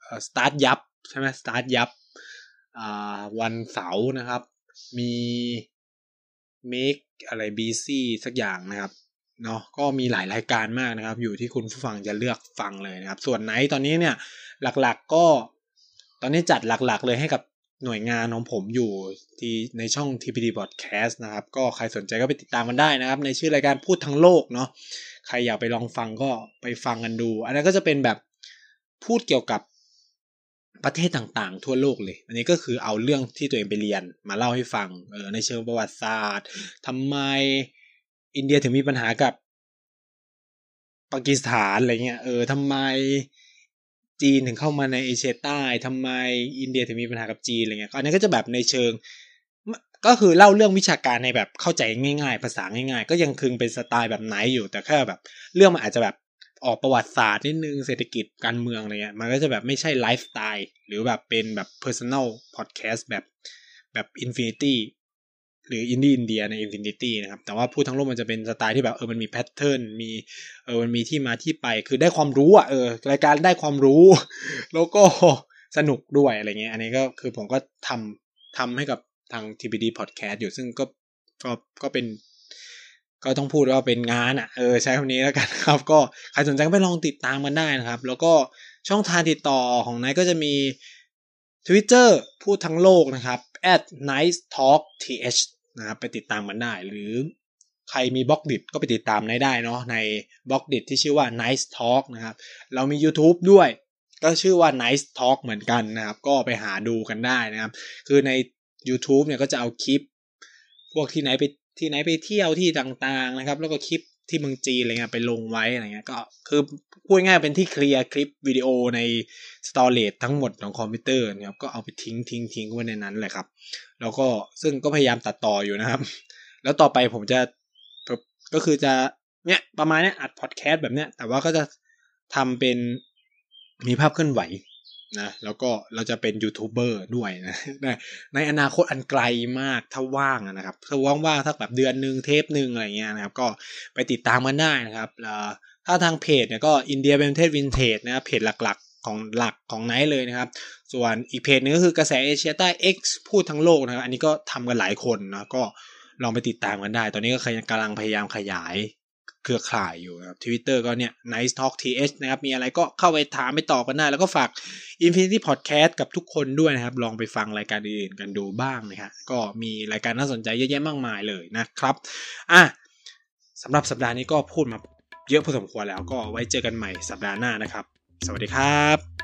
เอ่อ Start ยับใช่ไหม Start ยับอ่าวันเสาร์นะครับมี Make อะไร บี ซี สักอย่างนะครับเนาะก็มีหลายรายการมากนะครับอยู่ที่คุณผู้ฟังจะเลือกฟังเลยนะครับส่วนไหนตอนนี้เนี่ยหลักๆ ก, ก็ตอนนี้จัดหลักๆเลยให้กับหน่วยงานของผมอยู่ที่ในช่อง ที พี ที Podcast นะครับก็ใครสนใจก็ไปติดตามกันได้นะครับในชื่อรายการพูดทั้งโลกเนาะใครอยากไปลองฟังก็ไปฟังกันดูอันนั้นก็จะเป็นแบบพูดเกี่ยวกับประเทศต่างๆทั่วโลกเลยอันนี้ก็คือเอาเรื่องที่ตัวเองไปเรียนมาเล่าให้ฟังเออในเชิงประวัติศาสตร์ทำไมอินเดียถึงมีปัญหากับปากีสถานอะไรเงี้ยเออทำไมจีนถึงเข้ามาในเอเชียใต้ทำไมอินเดียถึงมีปัญหากับจีนอะไรเงี้ยอันนี้ก็จะแบบในเชิงก็คือเล่าเรื่องวิชาการในแบบเข้าใจง่ายๆภาษาง่ายๆก็ยังคงเป็นสไตล์แบบไหนอยู่แต่แค่แบบเรื่องมันอาจจะแบบออกประวัติศาสตร์นิดนึงเศรษฐกิจการเมืองอะไรเงี้ยมันก็จะแบบไม่ใช่ไลฟ์สไตล์หรือแบบเป็นแบบ personal podcast แบบแบบ infinityหรืออินดี้อินเดียใน Infinity นะครับแต่ว่าพูดทั้งโลกมันจะเป็นสไตล์ที่แบบเออมันมีแพทเทิร์นมีเออมันมีที่มาที่ไปคือได้ความรู้อ่ะเออรายการได้ความรู้แล้วก็สนุกด้วยอะไรเงี้ยอันนี้ก็คือผมก็ทำทำให้กับทาง ที พี ดี Podcast อยู่ซึ่งก็ก็ก็เป็นก็ต้องพูดว่าเป็นงานอ่ะเออใช้คำนี้แล้วกันครับก็ใครสนใจก็ไปลองติดตามกันได้นะครับแล้วก็ช่องทางติดต่อของนายก็จะมี Twitter พูดทั้งโลกนะครับแอท ไนซ์ ทอล์ก ที เอชนะครับไปติดตามมันได้หรือใครมีบล็อกดิทก็ไปติดตามได้เนาะในบล็อกดิทที่ชื่อว่า Nice Talk นะครับเรามี YouTube ด้วยก็ชื่อว่า Nice Talk เหมือนกันนะครับก็ไปหาดูกันได้นะครับคือใน YouTube เนี่ยก็จะเอาคลิปพวกที่ไหนไปที่ไหนไปเที่ยวที่ต่างๆนะครับแล้วก็คลิปที่เมืองจีนอะไรเงี้ยไปลงไว้อะไรเงี้ยก็คือพูดง่ายเป็นที่เคลียร์คลิปวิดีโอใน storage ทั้งหมดของคอมพิวเตอร์นะครับก็เอาไปทิ้งทิ้งทิ้งไว้ในนั้นเลยครับแล้วก็ซึ่งก็พยายามตัดต่ออยู่นะครับแล้วต่อไปผมจะก็คือจะเนี่ยประมาณเนี้ยอัดพอดแคสต์แบบเนี้ยแต่ว่าก็จะทำเป็นมีภาพเคลื่อนไหว นะแล้วก็เราจะเป็นยูทูบเบอร์ด้วยนะในอนาคตอันไกลมากถ้าว่างนะครับถ้าว่างๆสักแบบเดือนนึงเทปนึงอะไรเงี้ยนะครับก็ไปติดตามกันได้นะครับถ้าทางเพจเนี่ยก็ India Vintage นะเพจหลักๆของหลักของไนท์เลยนะครับส่วนอีกเพจนึงก็คือกระแสเอเชียใต้ X พูดทั้งโลกนะครับอันนี้ก็ทำกันหลายคนนะก็ลองไปติดตามกันได้ตอนนี้ก็กำลังพยายามขยายเครือข่ายอยู่นะครับ Twitter ก็เนี่ย Nice Talk ที เอช นะครับมีอะไรก็เข้าไปถามไปตอบกันได้แล้วก็ฝาก Infinity Podcast กับทุกคนด้วยนะครับลองไปฟังรายการอื่นกันดูบ้างนะฮะก็มีรายการน่าสนใจเยอะแยะมากมายเลยนะครับอ่ะสำหรับสัปดาห์นี้ก็พูดมาเยอะพอสมควรแล้วก็ไว้เจอกันใหม่สัปดาห์หน้านะครับสวัสดีครับ